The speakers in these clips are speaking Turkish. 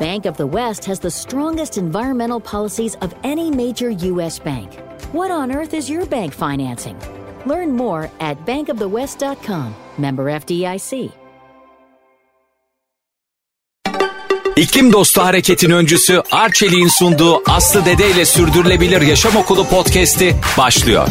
Bank of the West has the strongest environmental policies of any major U.S. bank. What on earth is your bank financing? Learn more at bankofthewest.com. Member FDIC. İklim Dostu Hareket'in öncüsü Arçelik'in sunduğu Aslı Dede ile Sürdürülebilir Yaşam Okulu podcast'i başlıyor.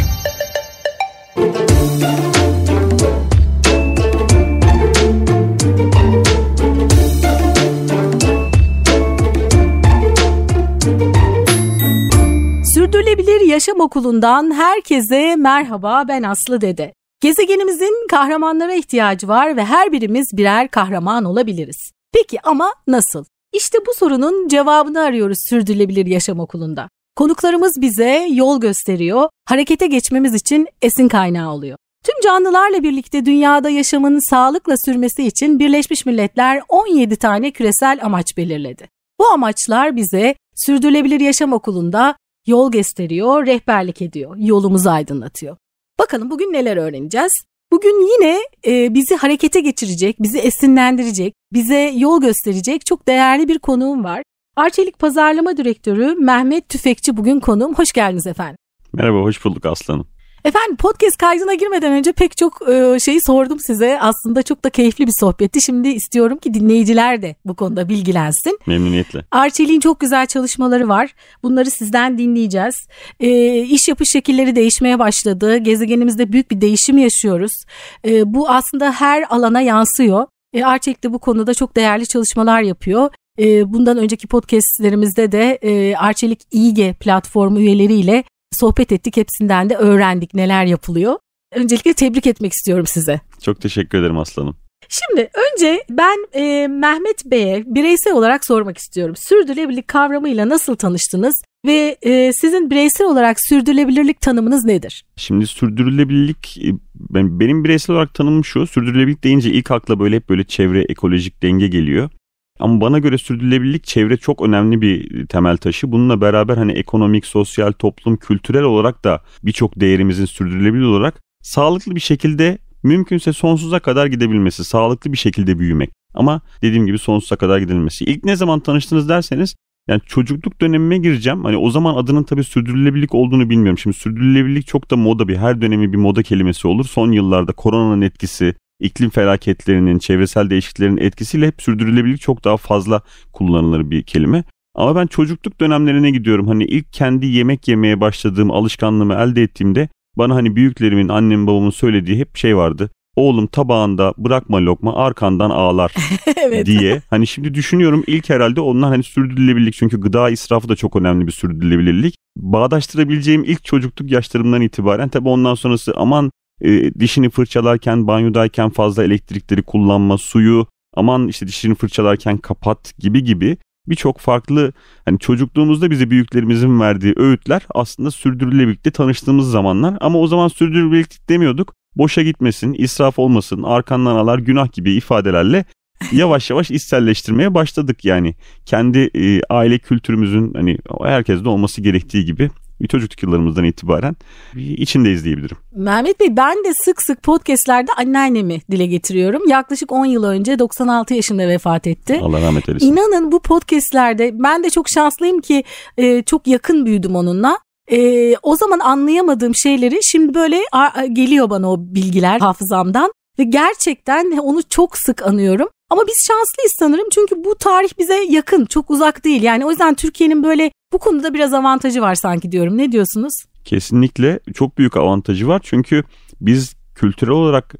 Sürdürülebilir Yaşam Okulu'ndan herkese merhaba, ben Aslı Dede. Gezegenimizin kahramanlara ihtiyacı var ve her birimiz birer kahraman olabiliriz. Peki ama nasıl? İşte bu sorunun cevabını arıyoruz Sürdürülebilir Yaşam Okulu'nda. Konuklarımız bize yol gösteriyor, harekete geçmemiz için esin kaynağı oluyor. Tüm canlılarla birlikte dünyada yaşamın sağlıkla sürmesi için Birleşmiş Milletler 17 tane küresel amaç belirledi. Bu amaçlar bize Sürdürülebilir Yaşam Okulu'nda yol gösteriyor, rehberlik ediyor, yolumuzu aydınlatıyor. Bakalım bugün neler öğreneceğiz? Bugün yine bizi harekete geçirecek, bizi esinlendirecek, bize yol gösterecek çok değerli bir konuğum var. Arçelik Pazarlama Direktörü Mehmet Tüfekçi bugün konuğum. Hoş geldiniz efendim. Merhaba, hoş bulduk Aslı Hanım. Efendim, podcast kaydına girmeden önce pek çok şeyi sordum size. Aslında çok da keyifli bir sohbetti. Şimdi istiyorum ki dinleyiciler de bu konuda bilgilensin. Memnuniyetle. Arçelik'in çok güzel çalışmaları var. Bunları sizden dinleyeceğiz. İş yapış şekilleri değişmeye başladı. Gezegenimizde büyük bir değişim yaşıyoruz. Bu aslında her alana yansıyor. Arçelik de bu konuda çok değerli çalışmalar yapıyor. Bundan önceki podcastlerimizde de Arçelik İYİGE platformu üyeleriyle sohbet ettik, hepsinden de öğrendik neler yapılıyor. Öncelikle tebrik etmek istiyorum size. Çok teşekkür ederim Aslı Hanım. Şimdi önce ben Mehmet Bey'e bireysel olarak sormak istiyorum. Sürdürülebilirlik kavramıyla nasıl tanıştınız ve sizin bireysel olarak sürdürülebilirlik tanımınız nedir? Şimdi sürdürülebilirlik, benim bireysel olarak tanımım şu. Sürdürülebilirlik deyince ilk akla böyle hep böyle çevre, ekolojik denge geliyor. Ama bana göre sürdürülebilirlik çevre çok önemli bir temel taşı. Bununla beraber hani ekonomik, sosyal, toplum, kültürel olarak da birçok değerimizin sürdürülebilir olarak sağlıklı bir şekilde mümkünse sonsuza kadar gidebilmesi, sağlıklı bir şekilde büyümek. Ama dediğim gibi sonsuza kadar gidilmesi. İlk ne zaman tanıştınız derseniz, yani çocukluk dönemime gireceğim. Hani o zaman adının tabii sürdürülebilirlik olduğunu bilmiyorum. Şimdi sürdürülebilirlik çok da moda, bir her dönemi bir moda kelimesi olur. Son yıllarda koronanın etkisi, İklim felaketlerinin, çevresel değişikliklerin etkisiyle hep sürdürülebilirlik çok daha fazla kullanılır bir kelime. Ama ben çocukluk dönemlerine gidiyorum. Hani ilk kendi yemek yemeye başladığım alışkanlığımı elde ettiğimde bana hani büyüklerimin, annemin, babamın söylediği hep şey vardı. Oğlum tabağında bırakma lokma, arkandan ağlar evet. diye. Hani şimdi düşünüyorum, ilk herhalde onlar hani sürdürülebilirlik, çünkü gıda israfı da çok önemli bir sürdürülebilirlik. Bağdaştırabileceğim ilk çocukluk yaşlarımdan itibaren, tabii ondan sonrası aman dişini fırçalarken, banyodayken fazla elektrikleri kullanma, suyu aman işte dişini fırçalarken kapat gibi birçok farklı hani çocukluğumuzda bize büyüklerimizin verdiği öğütler aslında sürdürülebilirlikle tanıştığımız zamanlar. Ama o zaman sürdürülebilirlik demiyorduk, boşa gitmesin, israf olmasın, arkandan alar, günah gibi ifadelerle yavaş yavaş içselleştirmeye başladık. Yani kendi aile kültürümüzün hani herkeste olması gerektiği gibi çocukluk yıllarımızdan itibaren içindeyiz diyebilirim. Mehmet Bey, ben de sık sık podcastlerde anneannemi dile getiriyorum. Yaklaşık 10 yıl önce 96 yaşında vefat etti. Allah rahmet eylesin. İnanın bu podcastlerde ben de çok şanslıyım ki çok yakın büyüdüm onunla. O zaman anlayamadığım şeyleri şimdi böyle geliyor bana o bilgiler hafızamdan. Ve gerçekten onu çok sık anıyorum. Ama biz şanslıyız sanırım, çünkü bu tarih bize yakın, çok uzak değil. Yani o yüzden Türkiye'nin böyle bu konuda biraz avantajı var sanki diyorum. Ne diyorsunuz? Kesinlikle çok büyük avantajı var. Çünkü biz kültürel olarak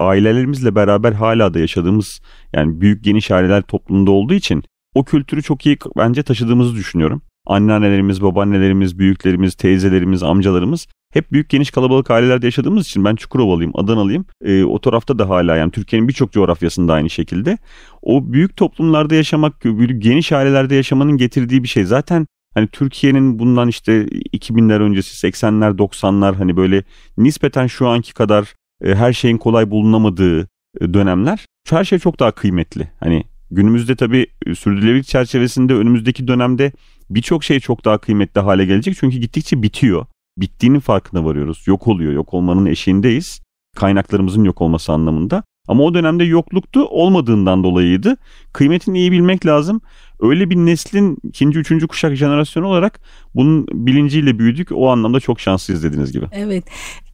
ailelerimizle beraber hala da yaşadığımız, yani büyük geniş aileler toplumunda olduğu için o kültürü çok iyi bence taşıdığımızı düşünüyorum. Anneannelerimiz, babaannelerimiz, büyüklerimiz, teyzelerimiz, amcalarımız hep büyük geniş kalabalık ailelerde yaşadığımız için, ben Çukurovalıyım, Adanalıyım. O tarafta da hala, yani Türkiye'nin birçok coğrafyasında aynı şekilde. O büyük toplumlarda yaşamak, büyük geniş ailelerde yaşamanın getirdiği bir şey. Zaten hani Türkiye'nin bundan işte 2000'ler öncesi, 80'ler, 90'lar hani böyle nispeten şu anki kadar her şeyin kolay bulunamadığı dönemler. Her şey çok daha kıymetli. Hani günümüzde tabii sürdürülebilirlik çerçevesinde önümüzdeki dönemde birçok şey çok daha kıymetli hale gelecek. Çünkü gittikçe bitiyor. Bittiğinin farkına varıyoruz. Yok oluyor. Yok olmanın eşiğindeyiz. Kaynaklarımızın yok olması anlamında. Ama o dönemde yokluktu, olmadığından dolayıydı. Kıymetini iyi bilmek lazım. Öyle bir neslin ikinci, üçüncü kuşak jenerasyonu olarak bunun bilinciyle büyüdük. O anlamda çok şanslıyız dediğiniz gibi. Evet.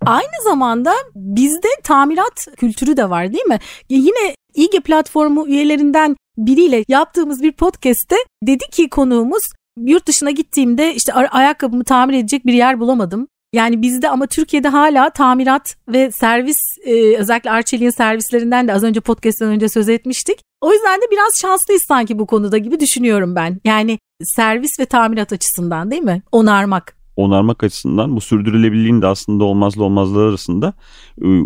Aynı zamanda bizde tamirat kültürü de var, değil mi? Yine İYİGE platformu üyelerinden biriyle yaptığımız bir podcast'te dedi ki konuğumuz, yurt dışına gittiğimde işte ayakkabımı tamir edecek bir yer bulamadım. Yani bizde ama Türkiye'de hala tamirat ve servis, özellikle Arçelik'in servislerinden de az önce podcast'ten önce söz etmiştik. O yüzden de biraz şanslıyız sanki bu konuda gibi düşünüyorum ben. Yani servis ve tamirat açısından, değil mi? Onarmak açısından bu sürdürülebilirliğin de aslında olmazla olmazları arasında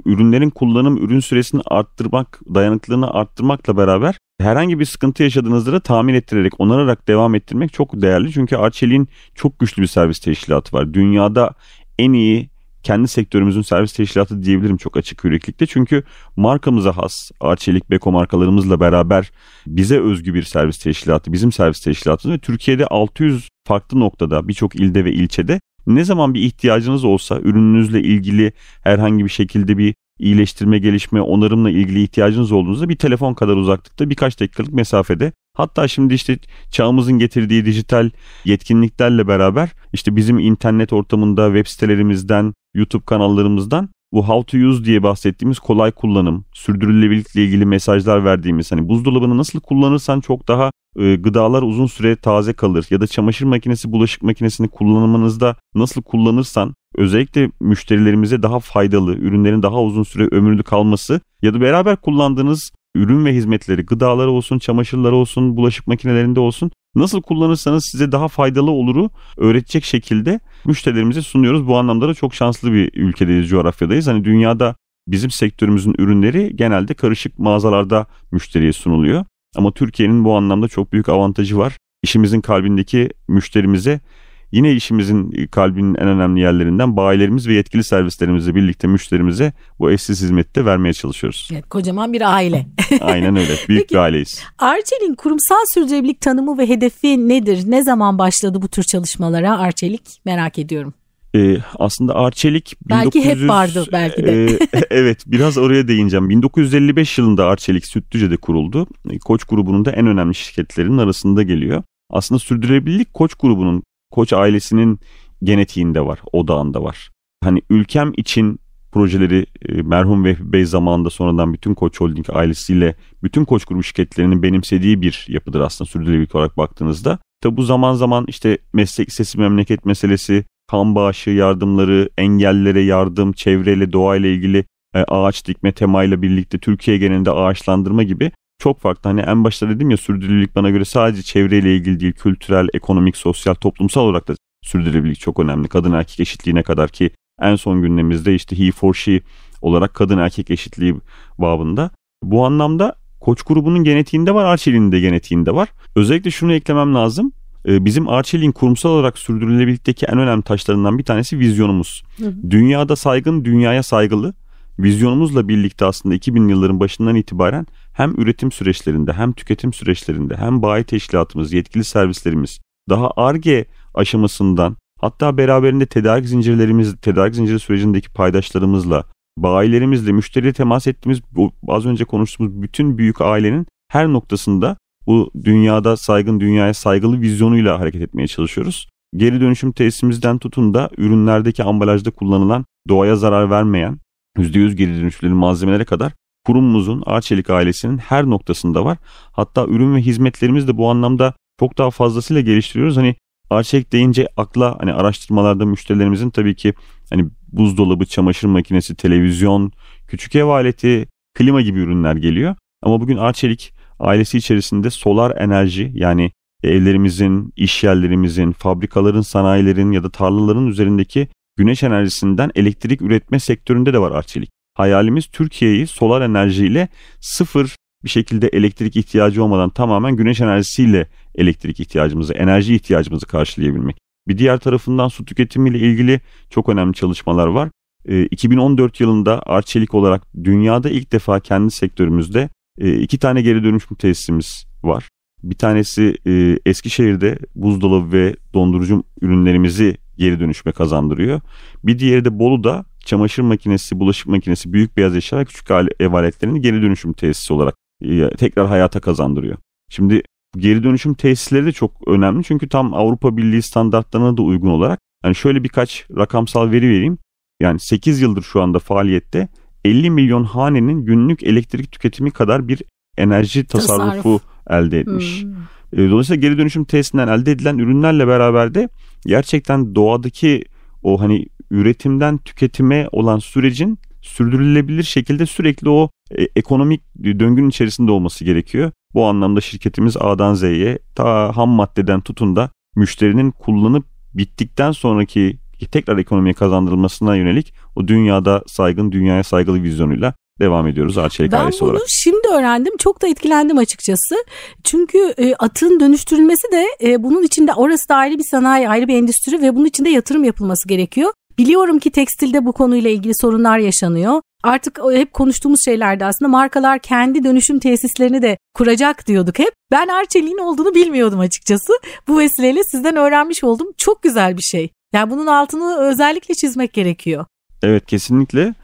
ürünlerin kullanım, ürün süresini arttırmak, dayanıklılığını arttırmakla beraber herhangi bir sıkıntı yaşadığınızda da tamir ettirerek, onararak devam ettirmek çok değerli. Çünkü Arçelik'in çok güçlü bir servis teşkilatı var. Dünyada en iyi kendi sektörümüzün servis teşkilatı diyebilirim çok açık yüreklikte. Çünkü markamıza has Arçelik, Beko markalarımızla beraber bize özgü bir servis teşkilatı, bizim servis teşkilatımız ve Türkiye'de 600 farklı noktada, birçok ilde ve ilçede ne zaman bir ihtiyacınız olsa, ürününüzle ilgili herhangi bir şekilde bir iyileştirme, gelişme, onarımla ilgili ihtiyacınız olduğunuzda bir telefon kadar uzaklıkta, birkaç dakikalık mesafede, hatta şimdi işte çağımızın getirdiği dijital yetkinliklerle beraber işte bizim internet ortamında, web sitelerimizden, YouTube kanallarımızdan bu how to use diye bahsettiğimiz kolay kullanım, sürdürülebilirlikle ilgili mesajlar verdiğimiz, hani buzdolabını nasıl kullanırsan çok daha gıdalar uzun süre taze kalır ya da çamaşır makinesi, bulaşık makinesini kullanmanızda nasıl kullanırsan özellikle müşterilerimize daha faydalı, ürünlerin daha uzun süre ömürlü kalması ya da beraber kullandığınız ürün ve hizmetleri, gıdalar olsun, çamaşırlar olsun, bulaşık makinelerinde olsun, nasıl kullanırsanız size daha faydalı oluru öğretecek şekilde müşterilerimize sunuyoruz. Bu anlamda da çok şanslı bir ülkedeyiz, coğrafyadayız. Hani dünyada bizim sektörümüzün ürünleri genelde karışık mağazalarda müşteriye sunuluyor. Ama Türkiye'nin bu anlamda çok büyük avantajı var. İşimizin kalbindeki müşterimize, yine işimizin kalbinin en önemli yerlerinden bayilerimiz ve yetkili servislerimizle birlikte müşterimize bu eşsiz hizmeti de vermeye çalışıyoruz. Evet, kocaman bir aile. Aynen öyle. Büyük peki, bir aileyiz. Arçelik'in kurumsal sürdürülebilirlik tanımı ve hedefi nedir? Ne zaman başladı bu tür çalışmalara Arçelik? Merak ediyorum. Aslında Arçelik... Belki hep vardı belki de. Evet, biraz oraya değineceğim. 1955 yılında Arçelik Sütlüce'de kuruldu. Koç grubunun da en önemli şirketlerinin arasında geliyor. Aslında sürdürülebilirlik Koç grubunun, Koç ailesinin genetiğinde var, odağında var. Hani ülkem için projeleri merhum Vehbi Bey zamanında sonradan bütün Koç Holding ailesiyle bütün Koç grubu şirketlerinin benimsediği bir yapıdır aslında sürdürülebilirlik olarak baktığınızda. Tabi bu zaman zaman işte meslek lisesi, memleket meselesi, kan bağışı yardımları, engellilere yardım, çevreyle, doğayla ilgili ağaç dikme, temayla birlikte Türkiye genelinde ağaçlandırma gibi çok farklı. Hani en başta dedim ya, sürdürülebilirlik bana göre sadece çevreyle ilgili değil, kültürel, ekonomik, sosyal, toplumsal olarak da sürdürülebilirlik çok önemli. Kadın erkek eşitliğine kadar ki en son gündemimizde işte he for she olarak kadın erkek eşitliği babında. Bu anlamda Koç grubunun genetiğinde var, Arçelik'in de genetiğinde var. Özellikle şunu eklemem lazım. Bizim Arçelik'in kurumsal olarak sürdürülebilirlikteki en önemli taşlarından bir tanesi vizyonumuz. Dünyada saygın, dünyaya saygılı. Vizyonumuzla birlikte aslında 2000'li yılların başından itibaren hem üretim süreçlerinde, hem tüketim süreçlerinde, hem bayi teşkilatımız, yetkili servislerimiz daha ARGE aşamasından, hatta beraberinde tedarik zinciri sürecindeki paydaşlarımızla, bayilerimizle, müşteriyle temas ettiğimiz, az önce konuştuğumuz bütün büyük ailenin her noktasında bu dünyada saygın, dünyaya saygılı vizyonuyla hareket etmeye çalışıyoruz. Geri dönüşüm tesisimizden tutun da ürünlerdeki ambalajda kullanılan doğaya zarar vermeyen %100 geri dönüşümlü malzemelere kadar kurumumuzun, Arçelik ailesinin her noktasında var. Hatta ürün ve hizmetlerimiz de bu anlamda çok daha fazlasıyla geliştiriyoruz. Hani Arçelik deyince akla hani araştırmalarda müşterilerimizin tabii ki hani buzdolabı, çamaşır makinesi, televizyon, küçük ev aleti, klima gibi ürünler geliyor. Ama bugün Arçelik ailesi içerisinde solar enerji, yani evlerimizin, iş yerlerimizin, fabrikaların, sanayilerin ya da tarlaların üzerindeki güneş enerjisinden elektrik üretme sektöründe de var Arçelik. Hayalimiz Türkiye'yi solar enerjiyle sıfır bir şekilde elektrik ihtiyacı olmadan tamamen güneş enerjisiyle elektrik ihtiyacımızı, enerji ihtiyacımızı karşılayabilmek. Bir diğer tarafından su tüketimiyle ilgili çok önemli çalışmalar var. 2014 yılında Arçelik olarak dünyada ilk defa kendi sektörümüzde 2 tane geri dönüşüm tesisimiz var. Bir tanesi Eskişehir'de buzdolabı ve dondurucu ürünlerimizi geri dönüşüme kazandırıyor. Bir diğeri de Bolu'da çamaşır makinesi, bulaşık makinesi, büyük beyaz eşya ve küçük ev aletlerini geri dönüşüm tesisi olarak tekrar hayata kazandırıyor. Şimdi geri dönüşüm tesisleri de çok önemli çünkü tam Avrupa Birliği standartlarına da uygun olarak, yani şöyle birkaç rakamsal veri vereyim. Yani 8 yıldır şu anda faaliyette 50 milyon hanenin günlük elektrik tüketimi kadar bir enerji tasarrufu elde etmiş. Dolayısıyla geri dönüşüm tesisinden elde edilen ürünlerle beraber de gerçekten doğadaki o hani üretimden tüketime olan sürecin sürdürülebilir şekilde sürekli o ekonomik döngünün içerisinde olması gerekiyor. Bu anlamda şirketimiz A'dan Z'ye, ta ham maddeden tutun da müşterinin kullanıp bittikten sonraki tekrar ekonomiye kazandırılmasına yönelik o dünyada saygın, dünyaya saygılı vizyonuyla devam ediyoruz Arçelik ailesi olarak. Ben bunu şimdi öğrendim. Çok da etkilendim açıkçası. Çünkü atın dönüştürülmesi de bunun içinde, orası da ayrı bir sanayi, ayrı bir endüstri ve bunun içinde yatırım yapılması gerekiyor. Biliyorum ki tekstilde bu konuyla ilgili sorunlar yaşanıyor. Artık hep konuştuğumuz şeylerde aslında markalar kendi dönüşüm tesislerini de kuracak diyorduk hep. Ben Arçelik'in olduğunu bilmiyordum açıkçası. Bu vesileyle sizden öğrenmiş oldum. Çok güzel bir şey. Yani bunun altını özellikle çizmek gerekiyor. Evet, kesinlikle.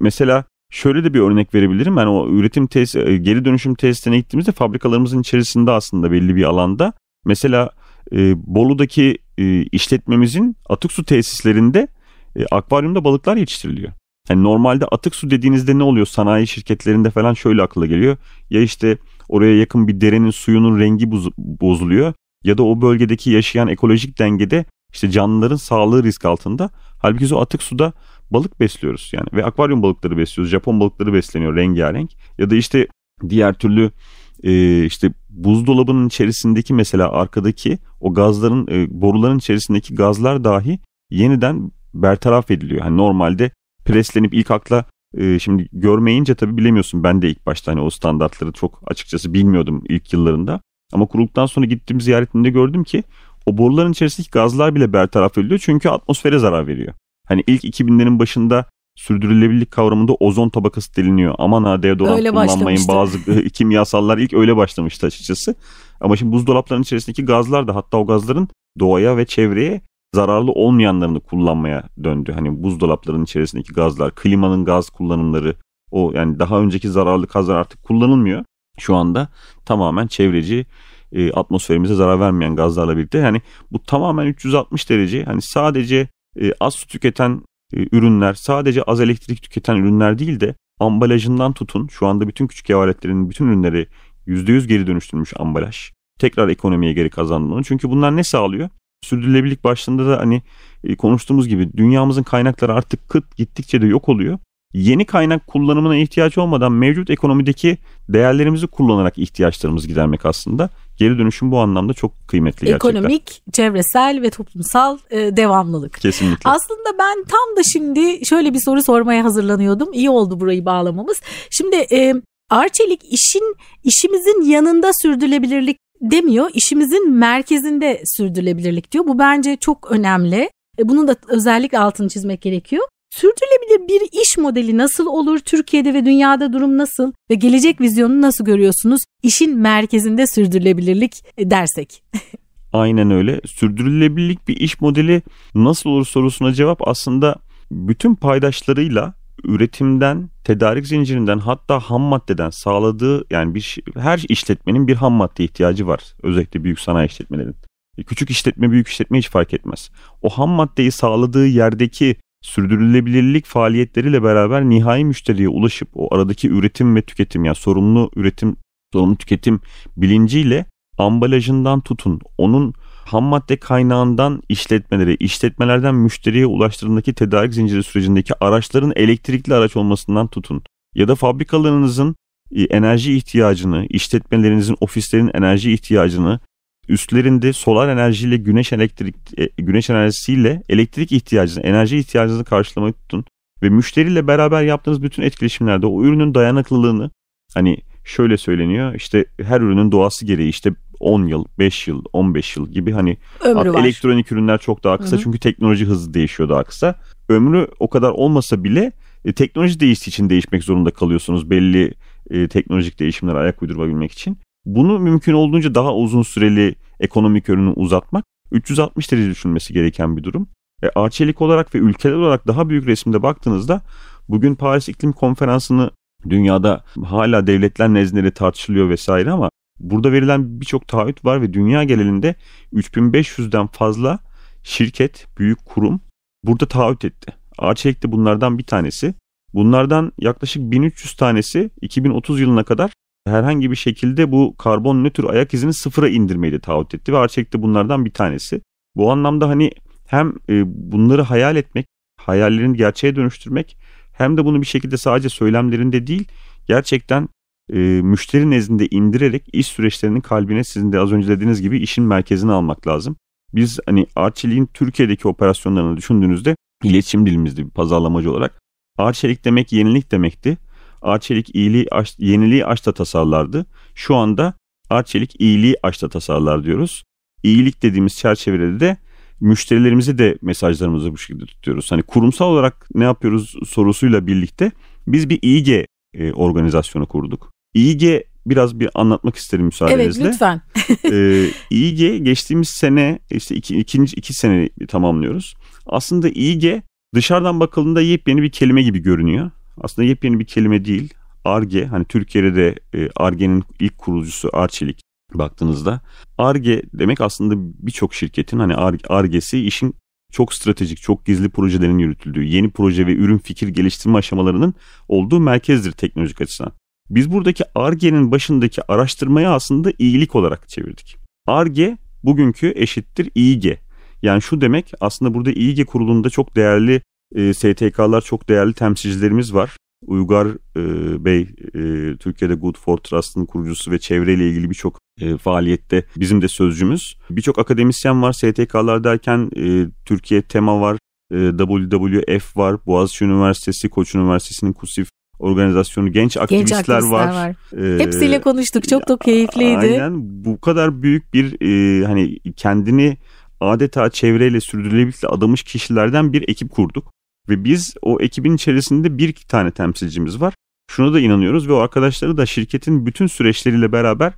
Mesela şöyle de bir örnek verebilirim. Yani o üretim tesisi, geri dönüşüm tesisine gittiğimizde fabrikalarımızın içerisinde aslında belli bir alanda. Mesela Bolu'daki işletmemizin atık su tesislerinde akvaryumda balıklar yetiştiriliyor. Yani normalde atık su dediğinizde ne oluyor? Sanayi şirketlerinde falan şöyle akla geliyor. Ya işte oraya yakın bir derenin suyunun rengi bozuluyor ya da o bölgedeki yaşayan ekolojik dengede işte canlıların sağlığı risk altında. Halbuki o atık suda balık besliyoruz yani ve akvaryum balıkları besliyoruz. Japon balıkları besleniyor rengarenk. Ya da işte diğer türlü işte buzdolabının içerisindeki mesela arkadaki o gazların, boruların içerisindeki gazlar dahi yeniden bertaraf ediliyor. Hani normalde preslenip ilk akla şimdi görmeyince tabii bilemiyorsun. Ben de ilk başta hani o standartları çok açıkçası bilmiyordum ilk yıllarında. Ama kurulduktan sonra gittiğim ziyaretimde gördüm ki o boruların içerisindeki gazlar bile bertaraf ediliyor çünkü atmosfere zarar veriyor. Hani ilk 2000'lerin başında sürdürülebilirlik kavramında ozon tabakası deliniyor. Aman ha, deodorant kullanmayın, bazı kimyasallar ilk öyle başlamıştı açıkçası. Ama şimdi buzdolaplarının içerisindeki gazlar da, hatta o gazların doğaya ve çevreye zararlı olmayanlarını kullanmaya döndü. Hani buzdolaplarının içerisindeki gazlar, klimanın gaz kullanımları, o yani daha önceki zararlı gazlar artık kullanılmıyor. Şu anda tamamen çevreci, atmosferimize zarar vermeyen gazlarla birlikte, yani bu tamamen 360 derece, hani sadece az su tüketen ürünler, sadece az elektrik tüketen ürünler değil de ambalajından tutun, şu anda bütün küçük ev aletlerinin bütün ürünleri %100 geri dönüştürülmüş ambalaj. Tekrar ekonomiye geri kazandırılıyor. Çünkü bunlar ne sağlıyor? Sürdürülebilirlik başlığında da hani konuştuğumuz gibi dünyamızın kaynakları artık kıt, gittikçe de yok oluyor. Yeni kaynak kullanımına ihtiyaç olmadan mevcut ekonomideki değerlerimizi kullanarak ihtiyaçlarımızı gidermek aslında. Geri dönüşüm bu anlamda çok kıymetli gerçekten. Ekonomik, çevresel ve toplumsal devamlılık. Kesinlikle. Aslında ben tam da şimdi şöyle bir soru sormaya hazırlanıyordum. İyi oldu burayı bağlamamız. Şimdi Arçelik işimizin yanında sürdürülebilirlik demiyor. İşimizin merkezinde sürdürülebilirlik diyor. Bu bence çok önemli. Bunun da özellikle altını çizmek gerekiyor. Sürdürülebilir bir iş modeli nasıl olur? Türkiye'de ve dünyada durum nasıl? Ve gelecek vizyonunu nasıl görüyorsunuz? İşin merkezinde sürdürülebilirlik dersek. Aynen öyle. Sürdürülebilirlik bir iş modeli nasıl olur sorusuna cevap aslında bütün paydaşlarıyla üretimden, tedarik zincirinden, hatta ham maddeden sağladığı, yani her işletmenin bir ham madde ihtiyacı var. Özellikle büyük sanayi işletmelerinin. Küçük işletme, büyük işletme hiç fark etmez. O ham maddeyi sağladığı yerdeki sürdürülebilirlik faaliyetleriyle beraber nihai müşteriye ulaşıp o aradaki üretim ve tüketim, yani sorumlu üretim, sorumlu tüketim bilinciyle ambalajından tutun, onun ham madde kaynağından işletmelere, işletmelerden müşteriye ulaştırındaki tedarik zinciri sürecindeki araçların elektrikli araç olmasından tutun ya da fabrikalarınızın enerji ihtiyacını, işletmelerinizin, ofislerin enerji ihtiyacını, üstlerinde solar enerjiyle güneş enerjisiyle elektrik ihtiyacını, enerji ihtiyacınızı karşılamayı tutun ve müşteriyle beraber yaptığınız bütün etkileşimlerde o ürünün dayanıklılığını, hani şöyle söyleniyor, işte her ürünün doğası gereği işte 10 yıl, 5 yıl, 15 yıl gibi, hani elektronik ürünler çok daha kısa, çünkü teknoloji hızlı değişiyor, daha kısa. Ömrü o kadar olmasa bile teknoloji değiştiği için değişmek zorunda kalıyorsunuz belli teknolojik değişimlere ayak uydurabilmek için. Bunu mümkün olduğunca daha uzun süreli ekonomik ürünü uzatmak 360 derece düşünmesi gereken bir durum. Arçelik olarak ve ülkeler olarak daha büyük resimde baktığınızda bugün Paris İklim Konferansı'nı dünyada hala devletler nezdinde tartışılıyor vesaire ama burada verilen birçok taahhüt var ve dünya genelinde 3500'den fazla şirket, büyük kurum burada taahhüt etti. Arçelik de bunlardan bir tanesi. Bunlardan yaklaşık 1300 tanesi 2030 yılına kadar herhangi bir şekilde bu karbon nötr ayak izini sıfıra indirmeyi de taahhüt etti ve Arçelik de bunlardan bir tanesi. Bu anlamda hani hem bunları hayal etmek, hayallerini gerçeğe dönüştürmek hem de bunu bir şekilde sadece söylemlerinde değil gerçekten müşteri nezdinde indirerek iş süreçlerinin kalbine sizin de az önce dediğiniz gibi işin merkezine almak lazım. Biz hani Arçelik'in Türkiye'deki operasyonlarını düşündüğünüzde iletişim dilimizde bir pazarlamacı olarak Arçelik demek yenilik demekti. Arçelik yeniliği aşta tasarlardı. Şu anda Arçelik iyiliği aşta tasarlar diyoruz. İyilik dediğimiz çerçevede de müşterilerimizi de mesajlarımızı bu şekilde tutuyoruz. Hani kurumsal olarak ne yapıyoruz sorusuyla birlikte biz bir İYİGE organizasyonu kurduk. İYİGE biraz bir anlatmak isterim müsaadenizle. Evet lütfen. İYİGE geçtiğimiz sene işte ikinci seneyi tamamlıyoruz. Aslında İYİGE dışarıdan bakıldığında yepyeni bir kelime gibi görünüyor. Aslında yepyeni bir kelime değil. Ar-Ge, hani Türkiye'de de Ar-Ge'nin ilk kurucusu Arçelik baktığınızda. Ar-Ge demek aslında birçok şirketin hani Ar-Ge'si işin çok stratejik, çok gizli projelerin yürütüldüğü, yeni proje ve ürün fikir geliştirme aşamalarının olduğu merkezdir teknolojik açıdan. Biz buradaki Ar-Ge'nin başındaki araştırmayı aslında iyilik olarak çevirdik. Ar-Ge bugünkü eşittir İYİGE. Yani şu demek aslında burada İYİGE kurulunda çok değerli STK'lar, çok değerli temsilcilerimiz var. Uygar Bey Türkiye'de Good for Trust'ın kurucusu ve çevreyle ilgili birçok faaliyette bizim de sözcümüz. Birçok akademisyen var STK'lar derken Türkiye TEMA var, WWF var, Boğaziçi Üniversitesi, Koç Üniversitesi'nin KUSİF organizasyonu, genç aktivistler var. Hepsiyle konuştuk, çok da keyifliydi. Aynen, bu kadar büyük bir hani kendini adeta çevreyle sürdürülebilirlikle adamış kişilerden bir ekip kurduk. Ve biz o ekibin içerisinde bir tane temsilcimiz var. Şuna da inanıyoruz ve o arkadaşları da şirketin bütün süreçleriyle beraber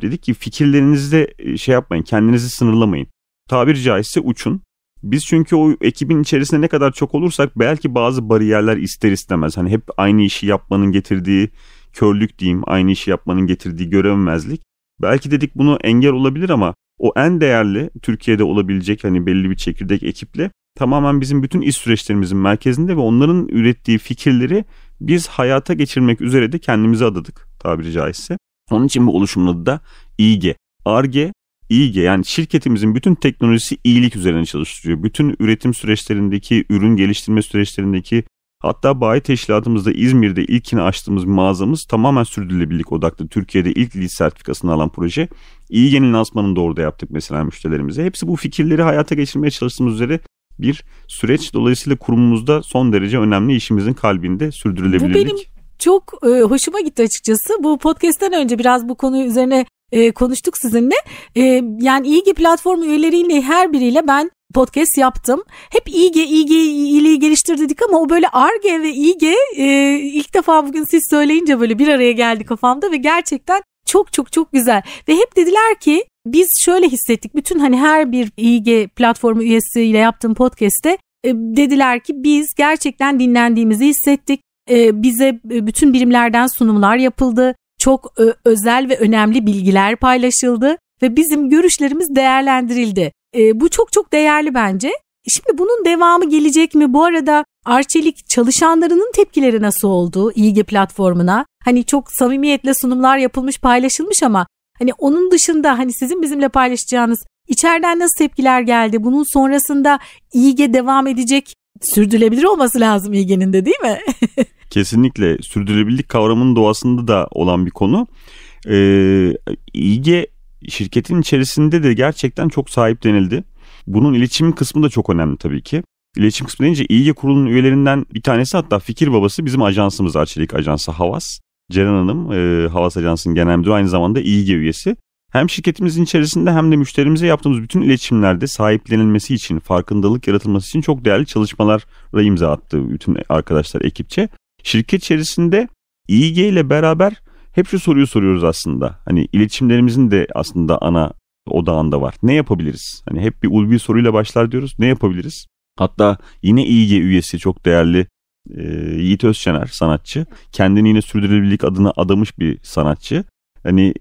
dedik ki fikirlerinizde şey yapmayın, kendinizi sınırlamayın. Tabiri caizse uçun. Biz çünkü o ekibin içerisinde ne kadar çok olursak belki bazı bariyerler ister istemez. Hani hep aynı işi yapmanın getirdiği körlük diyeyim, aynı işi yapmanın getirdiği görememezlik. Belki dedik bunu engel olabilir ama o en değerli Türkiye'de olabilecek hani belli bir çekirdek ekiple tamamen bizim bütün iş süreçlerimizin merkezinde ve onların ürettiği fikirleri biz hayata geçirmek üzere de kendimize adadık tabiri caizse. Onun için bu oluşumun adı da İYİGE. Ar-Ge, İYİGE yani şirketimizin bütün teknolojisi iyilik üzerine çalıştırıyor. Bütün üretim süreçlerindeki, ürün geliştirme süreçlerindeki hatta bayi teşkilatımızda İzmir'de ilkini açtığımız mağazamız tamamen sürdürülebilirlik odaklı. Türkiye'de ilk LEED sertifikasını alan proje. İYİGE'nin lansmanını da orada yaptık mesela müşterilerimize. Hepsi bu fikirleri hayata geçirmeye çalıştığımız üzere bir süreç. Dolayısıyla kurumumuzda son derece önemli işimizin kalbinde sürdürülebilirlik. Bu benim çok hoşuma gitti açıkçası. Bu podcast'ten önce biraz bu konu üzerine konuştuk sizinle. Yani İYİGE platformu üyeleriyle her biriyle ben podcast yaptım. Hep İYİGE iyiliği geliştir dedik ama o böyle Ar-Ge ve İYİGE ilk defa bugün siz söyleyince böyle bir araya geldi kafamda ve gerçekten çok güzel. Ve hep dediler ki biz şöyle hissettik. Bütün hani her bir İYİGE platformu üyesiyle yaptığım podcast'te dediler ki biz gerçekten dinlendiğimizi hissettik. Bize bütün birimlerden sunumlar yapıldı. Çok özel ve önemli bilgiler paylaşıldı ve bizim görüşlerimiz değerlendirildi. Bu çok değerli bence. Şimdi bunun devamı gelecek mi? Bu arada Arçelik çalışanlarının tepkileri nasıl oldu İYİGE platformuna? Hani çok samimiyetle sunumlar yapılmış, paylaşılmış ama hani onun dışında hani sizin bizimle paylaşacağınız içeriden nasıl tepkiler geldi? Bunun sonrasında İYİGE devam edecek, sürdürülebilir olması lazım İYİGE'nin de değil mi? Kesinlikle sürdürülebilirlik kavramının doğasında da olan bir konu. İYİGE şirketin içerisinde de gerçekten çok sahiplenildi. Bunun iletişim kısmı da çok önemli tabii ki. İletişim kısmı deyince İYİGE kurulunun üyelerinden bir tanesi hatta fikir babası bizim ajansımız Arçelik Ajansı Havas. Ceren Hanım Havas Ajansı'nın genel müdürü aynı zamanda İYİGE üyesi. Hem şirketimizin içerisinde hem de müşterimize yaptığımız bütün iletişimlerde sahiplenilmesi için, farkındalık yaratılması için çok değerli çalışmalara imza attı bütün arkadaşlar ekipçe. Şirket içerisinde İYİGE ile beraber hep şu soruyu soruyoruz aslında. Hani iletişimlerimizin de aslında ana odağında var. Ne yapabiliriz? Hani hep bir ulvi soruyla başlar diyoruz. Ne yapabiliriz? Hatta yine İYİGE üyesi çok değerli Yiğit Özçener sanatçı. Kendini yine sürdürülebilirlik adına adamış bir sanatçı. Hani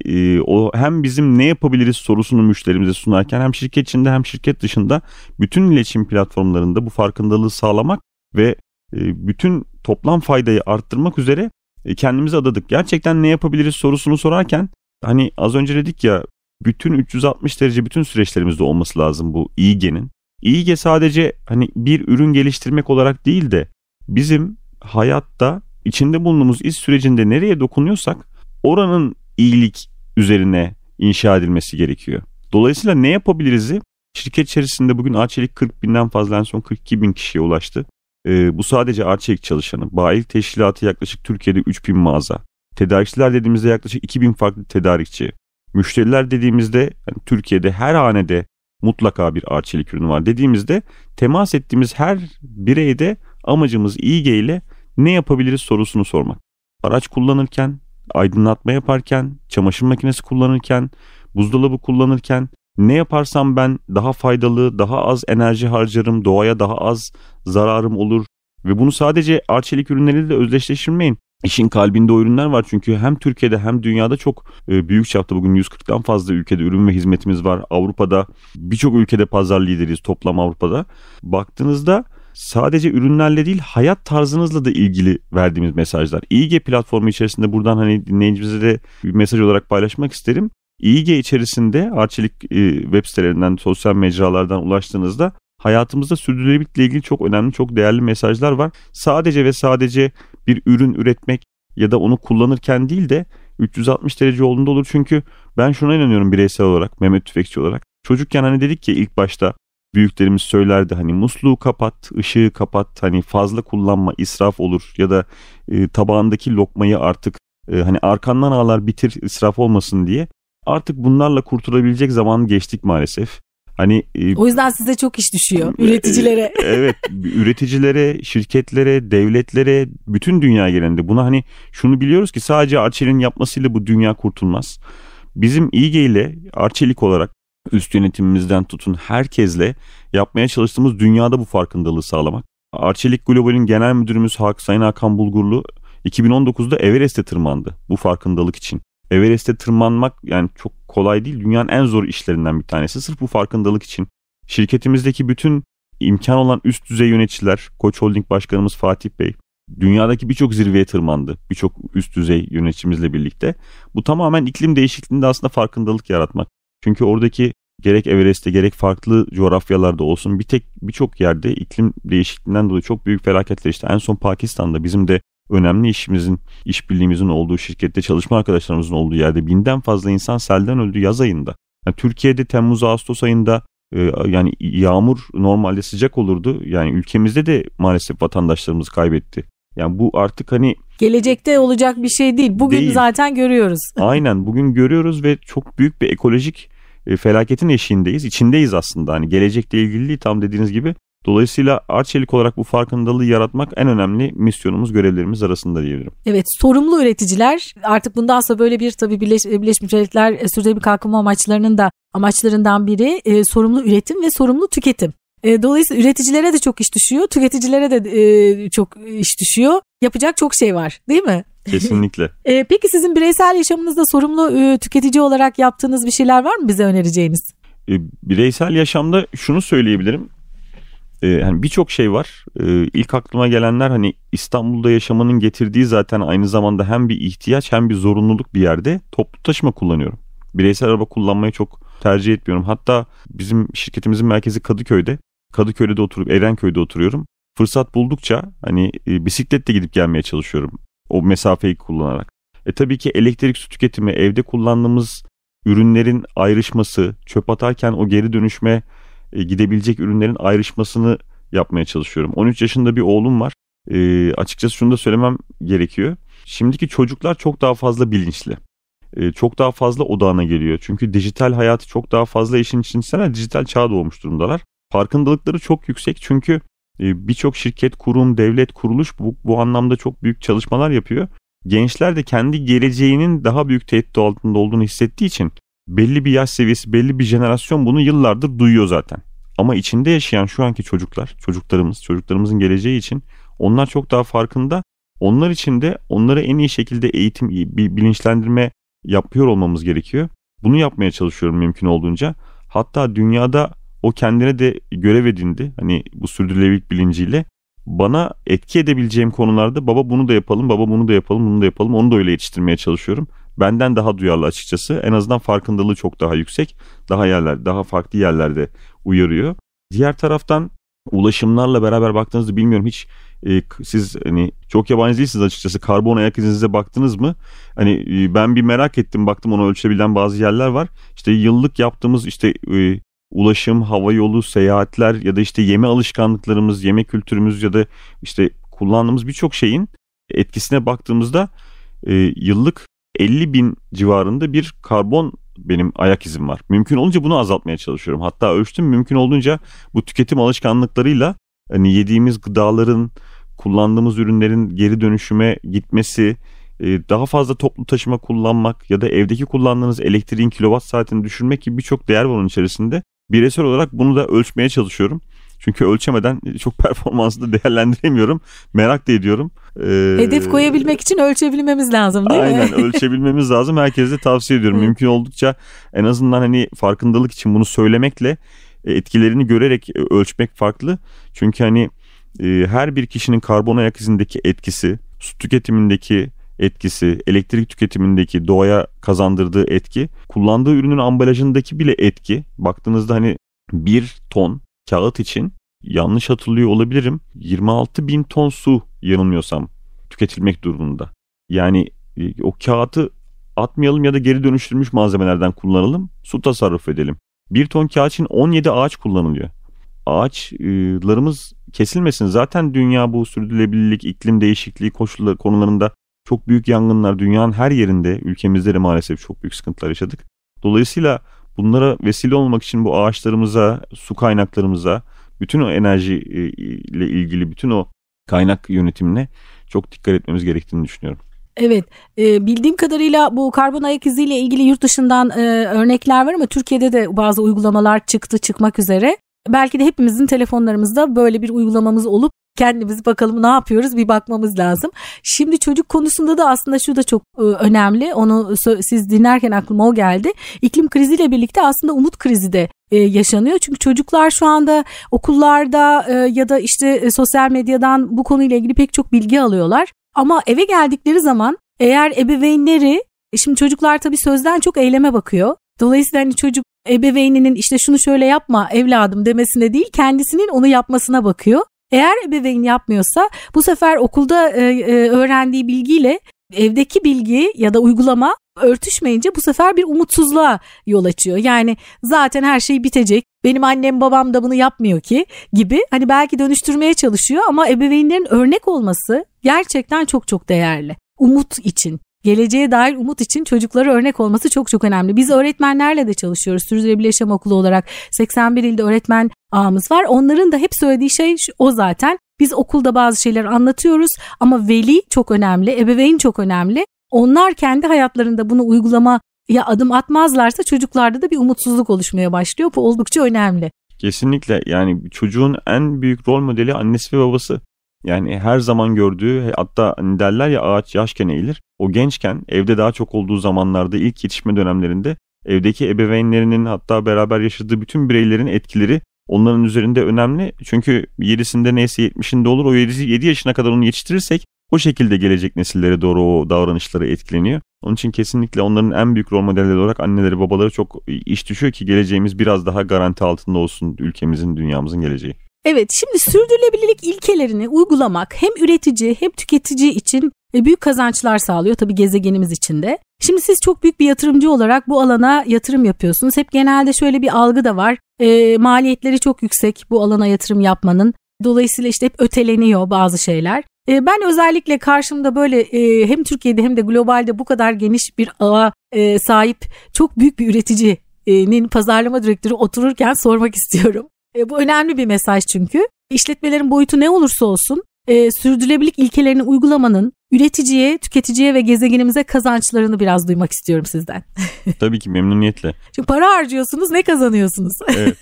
o hem bizim ne yapabiliriz sorusunu müşterimize sunarken hem şirket içinde hem şirket dışında bütün iletişim platformlarında bu farkındalığı sağlamak ve bütün toplam faydayı arttırmak üzere kendimizi adadık. Gerçekten ne yapabiliriz sorusunu sorarken hani az önce dedik ya, bütün 360 derece bütün süreçlerimizde olması lazım bu İYİGE'nin. İYİGE sadece hani bir ürün geliştirmek olarak değil de bizim hayatta içinde bulunduğumuz iş sürecinde nereye dokunuyorsak oranın iyilik üzerine inşa edilmesi gerekiyor. Dolayısıyla ne yapabiliriz'i şirket içerisinde bugün Arçelik 40.000'den fazla, en son 42.000 kişiye ulaştı. Bu sadece Arçelik çalışanı. Bayi teşkilatı yaklaşık Türkiye'de 3.000 mağaza. Tedarikçiler dediğimizde yaklaşık 2.000 farklı tedarikçi. Müşteriler dediğimizde yani Türkiye'de her hanede mutlaka bir Arçelik ürünü var dediğimizde temas ettiğimiz her bireyde amacımız İYİGE ile ne yapabiliriz sorusunu sormak. Araç kullanırken, aydınlatma yaparken, çamaşır makinesi kullanırken, buzdolabı kullanırken ne yaparsam ben daha faydalı, daha az enerji harcarım, doğaya daha az zararım olur. Ve bunu sadece Arçelik ürünleriyle de özdeşleştirmeyin. İşin kalbinde o ürünler var çünkü hem Türkiye'de hem dünyada çok büyük çapta bugün 140'tan fazla ülkede ürün ve hizmetimiz var. Avrupa'da birçok ülkede pazar lideriyiz toplam Avrupa'da. Baktığınızda sadece ürünlerle değil hayat tarzınızla da ilgili verdiğimiz mesajlar. İYİGE platformu içerisinde buradan hani dinleyicimize de bir mesaj olarak paylaşmak isterim. İYİGE içerisinde Arçelik web sitelerinden, sosyal mecralardan ulaştığınızda hayatımızda sürdürülebilirlikle ilgili çok önemli, çok değerli mesajlar var. Sadece ve sadece bir ürün üretmek ya da onu kullanırken değil de 360 derece olduğunda olur. Çünkü ben şuna inanıyorum bireysel olarak, Mehmet Tüfekçi olarak. Çocukken hani dedik ya ilk başta büyüklerimiz söylerdi hani musluğu kapat, ışığı kapat, hani fazla kullanma, israf olur ya da tabağındaki lokmayı artık hani arkandan ağlar bitir, israf olmasın diye. Artık bunlarla kurtulabilecek zaman geçtik maalesef. Hani o yüzden size çok iş düşüyor üreticilere. Evet, üreticilere, şirketlere, devletlere, bütün dünya genelinde buna hani şunu biliyoruz ki sadece Arçelik'in yapmasıyla bu dünya kurtulmaz. Bizim İYİGE ile Arçelik olarak üst yönetimimizden tutun herkesle yapmaya çalıştığımız dünyada bu farkındalığı sağlamak. Arçelik Global'in genel müdürümüz Sayın Hakan Bulgurlu 2019'da Everest'e tırmandı bu farkındalık için. Everest'e tırmanmak yani çok kolay değil. Dünyanın en zor işlerinden bir tanesi. Sırf bu farkındalık için. Şirketimizdeki bütün imkan olan üst düzey yöneticiler, Koç Holding Başkanımız Fatih Bey, dünyadaki birçok zirveye tırmandı. Birçok üst düzey yöneticimizle birlikte. Bu tamamen iklim değişikliğinde aslında farkındalık yaratmak. Çünkü oradaki gerek Everest'te gerek farklı coğrafyalarda olsun birçok yerde iklim değişikliğinden dolayı çok büyük felaketler işte. En son Pakistan'da bizim de önemli işbirliğimizin olduğu şirkette çalışma arkadaşlarımızın olduğu yerde 1.000'den fazla insan selden öldü yaz ayında. Yani Türkiye'de Temmuz-Ağustos ayında yani yağmur normalde sıcak olurdu. Yani ülkemizde de maalesef vatandaşlarımız kaybetti. Yani bu artık hani gelecekte olacak bir şey değil. Bugün değil. Zaten görüyoruz. Aynen, bugün görüyoruz ve çok büyük bir ekolojik felaketin eşiğindeyiz. İçindeyiz aslında. Hani gelecekle ilgili değil, tam dediğiniz gibi. Dolayısıyla Arçelik olarak bu farkındalığı yaratmak en önemli misyonumuz, görevlerimiz arasında diyebilirim. Evet, sorumlu üreticiler artık bundan sonra böyle bir tabii Birleşmiş Milletler Sürdürülebilir Kalkınma amaçlarının da amaçlarından biri sorumlu üretim ve sorumlu tüketim. Dolayısıyla üreticilere de çok iş düşüyor, tüketicilere de çok iş düşüyor. Yapacak çok şey var, değil mi? Kesinlikle. Peki sizin bireysel yaşamınızda sorumlu tüketici olarak yaptığınız bir şeyler var mı bize önereceğiniz? Bireysel yaşamda şunu söyleyebilirim. Yani birçok şey var. İlk aklıma gelenler hani İstanbul'da yaşamanın getirdiği zaten aynı zamanda hem bir ihtiyaç hem bir zorunluluk bir yerde toplu taşıma kullanıyorum. Bireysel araba kullanmayı çok tercih etmiyorum. Hatta bizim şirketimizin merkezi Kadıköy'de. Kadıköy'de oturup Erenköy'de oturuyorum. Fırsat buldukça hani bisikletle gidip gelmeye çalışıyorum. O mesafeyi kullanarak. Tabii ki elektrik, su tüketimi, evde kullandığımız ürünlerin ayrışması, çöp atarken o geri dönüşme gidebilecek ürünlerin ayrışmasını yapmaya çalışıyorum. 13 yaşında bir oğlum var. Açıkçası şunu da söylemem gerekiyor. Şimdiki çocuklar çok daha fazla bilinçli. Çok daha fazla odağına geliyor. Çünkü dijital hayatı çok daha fazla işin içindeler. Dijital çağda olmuş durumdalar. Farkındalıkları çok yüksek. Çünkü birçok şirket, kurum, devlet, kuruluş bu anlamda çok büyük çalışmalar yapıyor. Gençler de kendi geleceğinin daha büyük tehdit altında olduğunu hissettiği için belli bir yaş seviyesi, belli bir jenerasyon bunu yıllardır duyuyor zaten. Ama içinde yaşayan şu anki çocuklar, çocuklarımızın geleceği için onlar çok daha farkında. Onlar için de onlara en iyi şekilde eğitim, bilinçlendirme yapıyor olmamız gerekiyor. Bunu yapmaya çalışıyorum mümkün olduğunca. Hatta dünyada o kendine de görev edindi. Hani bu sürdürülebilirlik bilinciyle bana etki edebileceğim konularda baba bunu da yapalım, bunu da yapalım, onu da öyle yetiştirmeye çalışıyorum. Benden daha duyarlı açıkçası. En azından farkındalığı çok daha yüksek. Daha farklı yerlerde uyarıyor. Diğer taraftan ulaşımlarla beraber baktığınızda bilmiyorum hiç siz hani çok yabancı değilsiniz açıkçası. Karbon ayak izinize baktınız mı? Hani ben bir merak ettim, baktım onu ölçebilen bazı yerler var. İşte yıllık yaptığımız işte ulaşım, hava yolu, seyahatler ya da işte yeme alışkanlıklarımız, yeme kültürümüz ya da işte kullandığımız birçok şeyin etkisine baktığımızda yıllık 50 bin civarında bir karbon benim ayak izim var. Mümkün olunca bunu azaltmaya çalışıyorum. Hatta ölçtüm, mümkün olduğunca bu tüketim alışkanlıklarıyla hani yediğimiz gıdaların, kullandığımız ürünlerin geri dönüşüme gitmesi, daha fazla toplu taşıma kullanmak ya da evdeki kullandığınız elektriğin kilowatt saatini düşürmek gibi birçok değer var onun içerisinde. Bireysel olarak bunu da ölçmeye çalışıyorum. Çünkü ölçemeden çok performansı da değerlendiremiyorum. Merak da ediyorum. Hedef koyabilmek için ölçebilmemiz lazım değil mi? Aynen, ölçebilmemiz lazım. Herkese de tavsiye ediyorum. Mümkün oldukça en azından hani farkındalık için bunu söylemekle etkilerini görerek ölçmek farklı. Çünkü hani her bir kişinin karbon ayak izindeki etkisi, su tüketimindeki etkisi, elektrik tüketimindeki doğaya kazandırdığı etki, kullandığı ürünün ambalajındaki bile etki. Baktığınızda hani 1 ton kağıt için, yanlış hatırlıyor olabilirim, 26 bin ton su yanılmıyorsam tüketilmek durumunda. Yani o kağıtı atmayalım ya da geri dönüştürmüş malzemelerden kullanalım, su tasarruf edelim. 1 ton kağıt için 17 ağaç kullanılıyor. Ağaçlarımız kesilmesin. Zaten dünya bu sürdürülebilirlik, iklim değişikliği koşulları konularında çok büyük yangınlar dünyanın her yerinde, ülkemizde de maalesef çok büyük sıkıntılar yaşadık. Dolayısıyla bunlara vesile olmak için bu ağaçlarımıza, su kaynaklarımıza, bütün o enerji ile ilgili bütün o kaynak yönetimine çok dikkat etmemiz gerektiğini düşünüyorum. Evet, bildiğim kadarıyla bu karbon ayak iziyle ilgili yurt dışından örnekler var ama Türkiye'de de bazı uygulamalar çıkmak üzere. Belki de hepimizin telefonlarımızda böyle bir uygulamamız olup kendimiz bakalım ne yapıyoruz bir bakmamız lazım. Şimdi çocuk konusunda da aslında şu da çok önemli. Onu siz dinlerken aklıma o geldi. İklim kriziyle birlikte aslında umut krizi de yaşanıyor. Çünkü çocuklar şu anda okullarda ya da işte sosyal medyadan bu konuyla ilgili pek çok bilgi alıyorlar. Ama eve geldikleri zaman eğer ebeveynleri, şimdi çocuklar tabii sözden çok eyleme bakıyor. Dolayısıyla hani çocuk ebeveyninin işte şunu şöyle yapma evladım demesine değil, kendisinin onu yapmasına bakıyor. Eğer ebeveyn yapmıyorsa bu sefer okulda öğrendiği bilgiyle evdeki bilgi ya da uygulama örtüşmeyince bu sefer bir umutsuzluğa yol açıyor. Yani zaten her şey bitecek. Benim annem babam da bunu yapmıyor ki gibi. Hani belki dönüştürmeye çalışıyor ama ebeveynlerin örnek olması gerçekten çok çok değerli. Umut için, geleceğe dair umut için çocuklara örnek olması çok çok önemli. Biz öğretmenlerle de çalışıyoruz. Sürdürülebilir Yaşam Okulu olarak 81 ilde öğretmen ağımız var. Onların da hep söylediği şey o zaten. Biz okulda bazı şeyler anlatıyoruz ama veli çok önemli, ebeveyn çok önemli. Onlar kendi hayatlarında bunu uygulamaya adım atmazlarsa çocuklarda da bir umutsuzluk oluşmaya başlıyor. Bu oldukça önemli. Kesinlikle, yani çocuğun en büyük rol modeli annesi ve babası. Yani her zaman gördüğü, hatta derler ya ağaç yaşken eğilir. O gençken evde daha çok olduğu zamanlarda, ilk yetişme dönemlerinde evdeki ebeveynlerinin, hatta beraber yaşadığı bütün bireylerin etkileri onların üzerinde önemli. Çünkü 7'sinde neyse 70'inde olur. O 7 yaşına kadar onu yetiştirirsek o şekilde gelecek nesillere doğru o davranışları etkileniyor. Onun için kesinlikle onların en büyük rol modelleri olarak anneleri, babaları çok iş düşüyor ki geleceğimiz biraz daha garanti altında olsun, ülkemizin, dünyamızın geleceği. Evet, şimdi sürdürülebilirlik ilkelerini uygulamak hem üretici hem tüketici için büyük kazançlar sağlıyor, tabii gezegenimiz için de. Şimdi siz çok büyük bir yatırımcı olarak bu alana yatırım yapıyorsunuz. Hep genelde şöyle bir algı da var. Maliyetleri çok yüksek bu alana yatırım yapmanın. Dolayısıyla işte hep öteleniyor bazı şeyler. Ben özellikle karşımda böyle hem Türkiye'de hem de globalde bu kadar geniş bir ağa sahip çok büyük bir üreticinin pazarlama direktörü otururken sormak istiyorum. Bu önemli bir mesaj çünkü. İşletmelerin boyutu ne olursa olsun sürdürülebilirlik ilkelerini uygulamanın üreticiye, tüketiciye ve gezegenimize kazançlarını biraz duymak istiyorum sizden. Tabii ki, memnuniyetle. Çünkü para harcıyorsunuz, ne kazanıyorsunuz? Evet.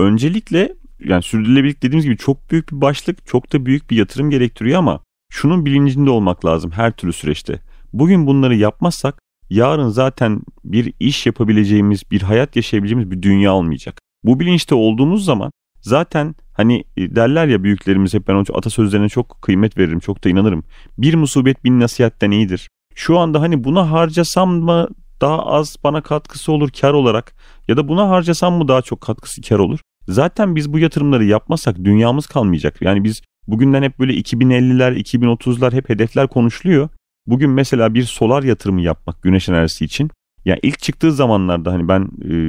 Öncelikle yani sürdürülebilirlik dediğimiz gibi çok büyük bir başlık, çok da büyük bir yatırım gerektiriyor ama şunun bilincinde olmak lazım her türlü süreçte. Bugün bunları yapmazsak yarın zaten bir iş yapabileceğimiz, bir hayat yaşayabileceğimiz bir dünya olmayacak. Bu bilinçte olduğumuz zaman zaten hani derler ya büyüklerimiz, hep ben o atasözlerine çok kıymet veririm, çok da inanırım. Bir musibet bin nasihatten iyidir. Şu anda hani buna harcasam mı daha az bana katkısı olur kar olarak ya da buna harcasam mı daha çok katkısı kar olur? Zaten biz bu yatırımları yapmasak dünyamız kalmayacak. Yani biz bugünden hep böyle 2050'ler, 2030'lar hep hedefler konuşuluyor. Bugün mesela bir solar yatırımı yapmak güneş enerjisi için. Yani ilk çıktığı zamanlarda hani ben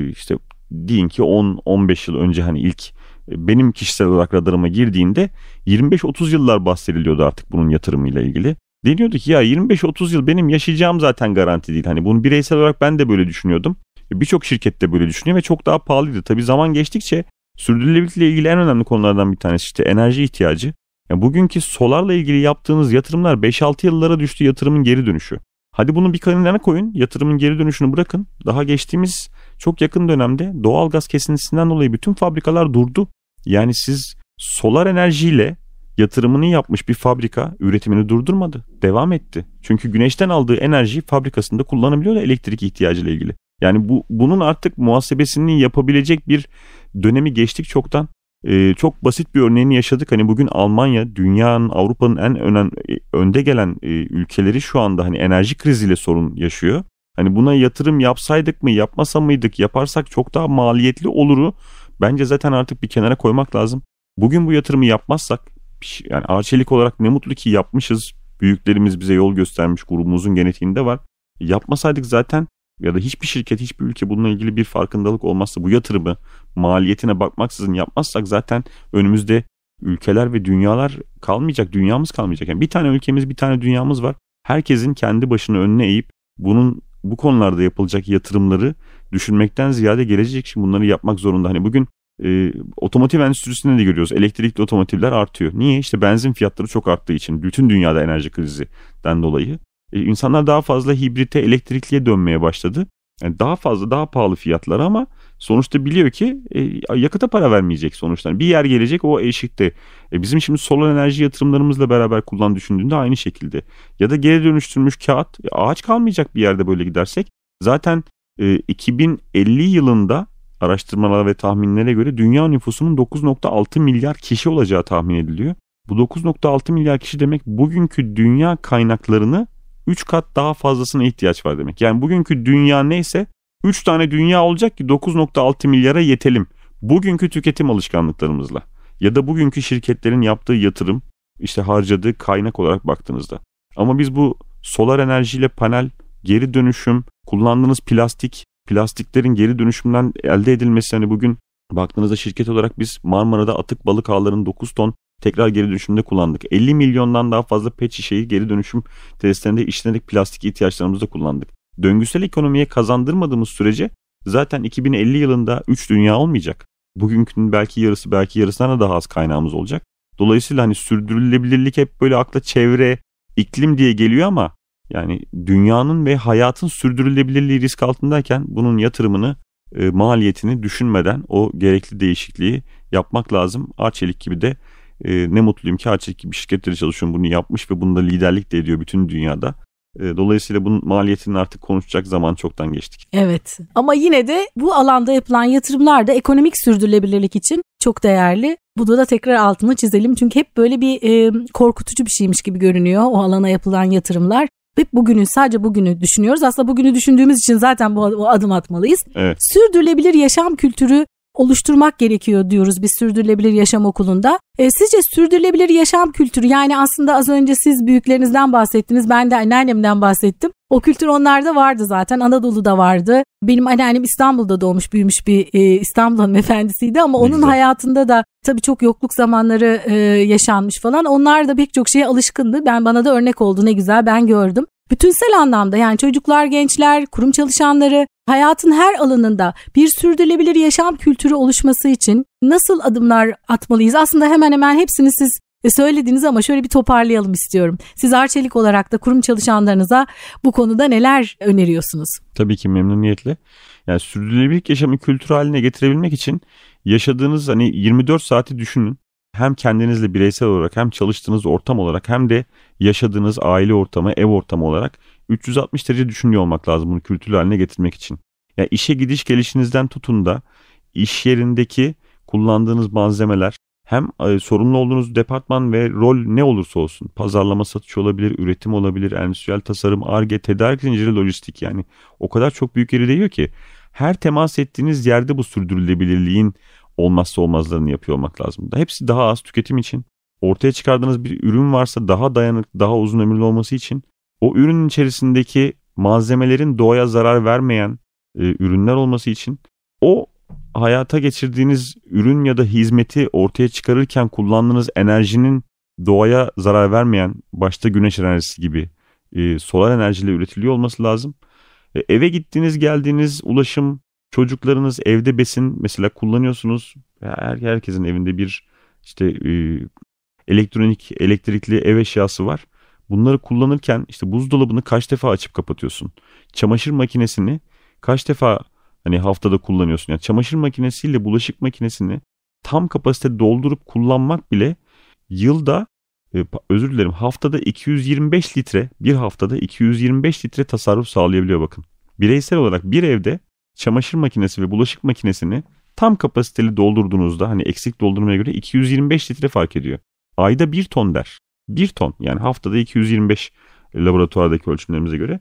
işte deyin ki 10-15 yıl önce hani ilk benim kişisel olarak radarıma girdiğinde 25-30 yıllar bahsediliyordu artık bunun yatırımıyla ilgili. Deniyordu ki ya 25-30 yıl benim yaşayacağım zaten garanti değil. Hani bunu bireysel olarak ben de böyle düşünüyordum. Birçok şirket de böyle düşünüyor ve çok daha pahalıydı. Tabii zaman geçtikçe sürdürülebilirlikle ilgili en önemli konulardan bir tanesi işte enerji ihtiyacı. Yani bugünkü solarla ilgili yaptığınız yatırımlar 5-6 yıllara düştü yatırımın geri dönüşü. Hadi bunu bir kenara koyun, yatırımın geri dönüşünü bırakın. Daha geçtiğimiz çok yakın dönemde doğalgaz kesintisinden dolayı bütün fabrikalar durdu. Yani siz solar enerjiyle yatırımını yapmış bir fabrika üretimini durdurmadı, devam etti. Çünkü güneşten aldığı enerjiyi fabrikasında kullanabiliyor da elektrik ihtiyacıyla ilgili. Yani bunun artık muhasebesini yapabilecek bir dönemi geçtik çoktan. Çok basit bir örneğini yaşadık. Hani bugün Almanya dünyanın, Avrupa'nın en önde gelen ülkeleri şu anda hani enerji kriziyle sorun yaşıyor. Hani buna yatırım yapsaydık mı, yapmasa mıydık, yaparsak çok daha maliyetli oluru bence zaten artık bir kenara koymak lazım. Bugün bu yatırımı yapmazsak yani Arçelik olarak ne mutlu ki yapmışız. Büyüklerimiz bize yol göstermiş, grubumuzun genetiğinde var. Yapmasaydık zaten ya da hiçbir şirket, hiçbir ülke bununla ilgili bir farkındalık olmazsa bu yatırımı maliyetine bakmaksızın yapmazsak zaten önümüzde ülkeler ve dünyalar kalmayacak, dünyamız kalmayacak. Yani bir tane ülkemiz, bir tane dünyamız var. Herkesin kendi başını önüne eğip bu konularda yapılacak yatırımları düşünmekten ziyade gelecek için bunları yapmak zorunda. Hani bugün otomotiv endüstrisinde de görüyoruz. Elektrikli otomotivler artıyor. Niye? İşte benzin fiyatları çok arttığı için. Bütün dünyada enerji krizinden dolayı. İnsanlar daha fazla hibrite, elektrikliye dönmeye başladı. Yani daha fazla, daha pahalı fiyatları ama sonuçta biliyor ki yakıta para vermeyecek sonuçta. Bir yer gelecek o eşikte. Bizim şimdi solar enerji yatırımlarımızla beraber düşündüğünde aynı şekilde. Ya da geri dönüştürülmüş kağıt, ağaç kalmayacak bir yerde böyle gidersek. Zaten 2050 yılında araştırmalara ve tahminlere göre dünya nüfusunun 9.6 milyar kişi olacağı tahmin ediliyor. Bu 9.6 milyar kişi demek bugünkü dünya kaynaklarını 3 kat daha fazlasına ihtiyaç var demek. Yani bugünkü dünya neyse 3 tane dünya olacak ki 9.6 milyara yetelim. Bugünkü tüketim alışkanlıklarımızla ya da bugünkü şirketlerin yaptığı yatırım, işte harcadığı kaynak olarak baktığınızda. Ama biz bu solar enerjiyle panel, geri dönüşüm, kullandığınız plastiklerin geri dönüşümden elde edilmesi, hani bugün baktığınızda şirket olarak biz Marmara'da atık balık ağlarının 9 ton tekrar geri dönüşümde kullandık. 50 milyondan daha fazla pet şişeyi geri dönüşüm testlerinde işlenerek plastik ihtiyaçlarımızda kullandık. Döngüsel ekonomiye kazandırmadığımız sürece zaten 2050 yılında 3 dünya olmayacak. Bugünkünün belki yarısı, belki yarısından da daha az kaynağımız olacak. Dolayısıyla hani sürdürülebilirlik hep böyle akla çevre, iklim diye geliyor ama yani dünyanın ve hayatın sürdürülebilirliği risk altındayken bunun yatırımını, maliyetini düşünmeden o gerekli değişikliği yapmak lazım. Arçelik gibi de ne mutluyum ki Arçelik gibi şirketleri çalışıyorum, bunu yapmış ve bunda liderlik de ediyor bütün dünyada. Dolayısıyla bunun maliyetini artık konuşacak zaman çoktan geçtik. Evet, ama yine de bu alanda yapılan yatırımlar da ekonomik sürdürülebilirlik için çok değerli. Bunu da tekrar altını çizelim çünkü hep böyle bir korkutucu bir şeymiş gibi görünüyor o alana yapılan yatırımlar. Hep bugünü, sadece bugünü düşünüyoruz. Aslında bugünü düşündüğümüz için zaten bu adım atmalıyız. Evet. Sürdürülebilir yaşam kültürü oluşturmak gerekiyor diyoruz biz Sürdürülebilir Yaşam Okulu'nda. Sizce sürdürülebilir yaşam kültürü, yani aslında az önce siz büyüklerinizden bahsettiniz, ben de anneannemden bahsettim. O kültür onlarda vardı zaten, Anadolu'da vardı. Benim anneannem İstanbul'da doğmuş büyümüş bir İstanbul hanımefendisiydi ama onun hayatında da tabii çok yokluk zamanları yaşanmış falan. Onlar da pek çok şeye alışkındı. Bana da örnek oldu, ne güzel, ben gördüm. Bütünsel anlamda yani çocuklar, gençler, kurum çalışanları hayatın her alanında bir sürdürülebilir yaşam kültürü oluşması için nasıl adımlar atmalıyız? Aslında hemen hemen hepsini siz söylediniz ama şöyle bir toparlayalım istiyorum. Siz Arçelik olarak da kurum çalışanlarınıza bu konuda neler öneriyorsunuz? Tabii ki memnuniyetle. Yani sürdürülebilirlik yaşamı kültürü haline getirebilmek için yaşadığınız hani 24 saati düşünün. Hem kendinizle bireysel olarak, hem çalıştığınız ortam olarak, hem de yaşadığınız aile ortamı, ev ortamı olarak 360 derece düşünüyor olmak lazım bunu kültürlü haline getirmek için. Yani işe gidiş gelişinizden tutun da iş yerindeki kullandığınız malzemeler, hem sorumlu olduğunuz departman ve rol ne olursa olsun, pazarlama, satış olabilir, üretim olabilir, endüstriyel tasarım, Ar-Ge, tedarik zinciri, lojistik, yani o kadar çok büyük yeri değiyor ki her temas ettiğiniz yerde bu sürdürülebilirliğin olmazsa olmazlarını yapıyor olmak lazım. Da hepsi daha az tüketim için, ortaya çıkardığınız bir ürün varsa daha dayanıklı, daha uzun ömürlü olması için, o ürünün içerisindeki malzemelerin doğaya zarar vermeyen ürünler olması için, o hayata geçirdiğiniz ürün ya da hizmeti ortaya çıkarırken kullandığınız enerjinin doğaya zarar vermeyen, başta güneş enerjisi gibi solar enerjiyle üretiliyor olması lazım. Eve gittiğiniz, geldiğiniz, ulaşım, çocuklarınız, evde besin mesela kullanıyorsunuz. Herkesin evinde bir işte elektrikli ev eşyası var. Bunları kullanırken işte buzdolabını kaç defa açıp kapatıyorsun? Çamaşır makinesini kaç defa hani haftada kullanıyorsun? Yani çamaşır makinesiyle bulaşık makinesini tam kapasite doldurup kullanmak bile haftada 225 litre, bir haftada 225 litre tasarruf sağlayabiliyor bakın. Bireysel olarak bir evde çamaşır makinesi ve bulaşık makinesini tam kapasiteli doldurduğunuzda, hani eksik doldurmaya göre 225 litre fark ediyor. Ayda 1 ton der. 1 ton yani haftada 225 laboratuvardaki ölçümlerimize göre.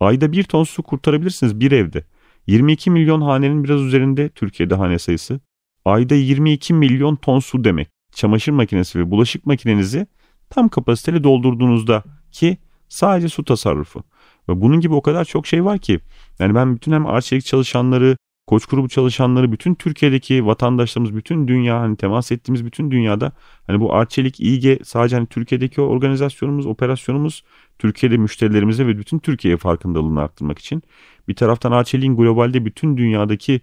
Ayda 1 ton su kurtarabilirsiniz bir evde. 22 milyon hanenin biraz üzerinde Türkiye'de hane sayısı. Ayda 22 milyon ton su demek. Çamaşır makinesi ve bulaşık makinenizi tam kapasiteli doldurduğunuzda ki sadece su tasarrufu. Ve bunun gibi o kadar çok şey var ki. Yani ben bütün hem Arçelik çalışanları, Koç grubu çalışanları, bütün Türkiye'deki vatandaşlarımız, bütün dünya, hani temas ettiğimiz bütün dünyada hani bu Arçelik, İYİGE sadece hani Türkiye'deki organizasyonumuz, operasyonumuz, Türkiye'de müşterilerimize ve bütün Türkiye'ye farkındalığını arttırmak için. Bir taraftan Arçelik'in globalde bütün dünyadaki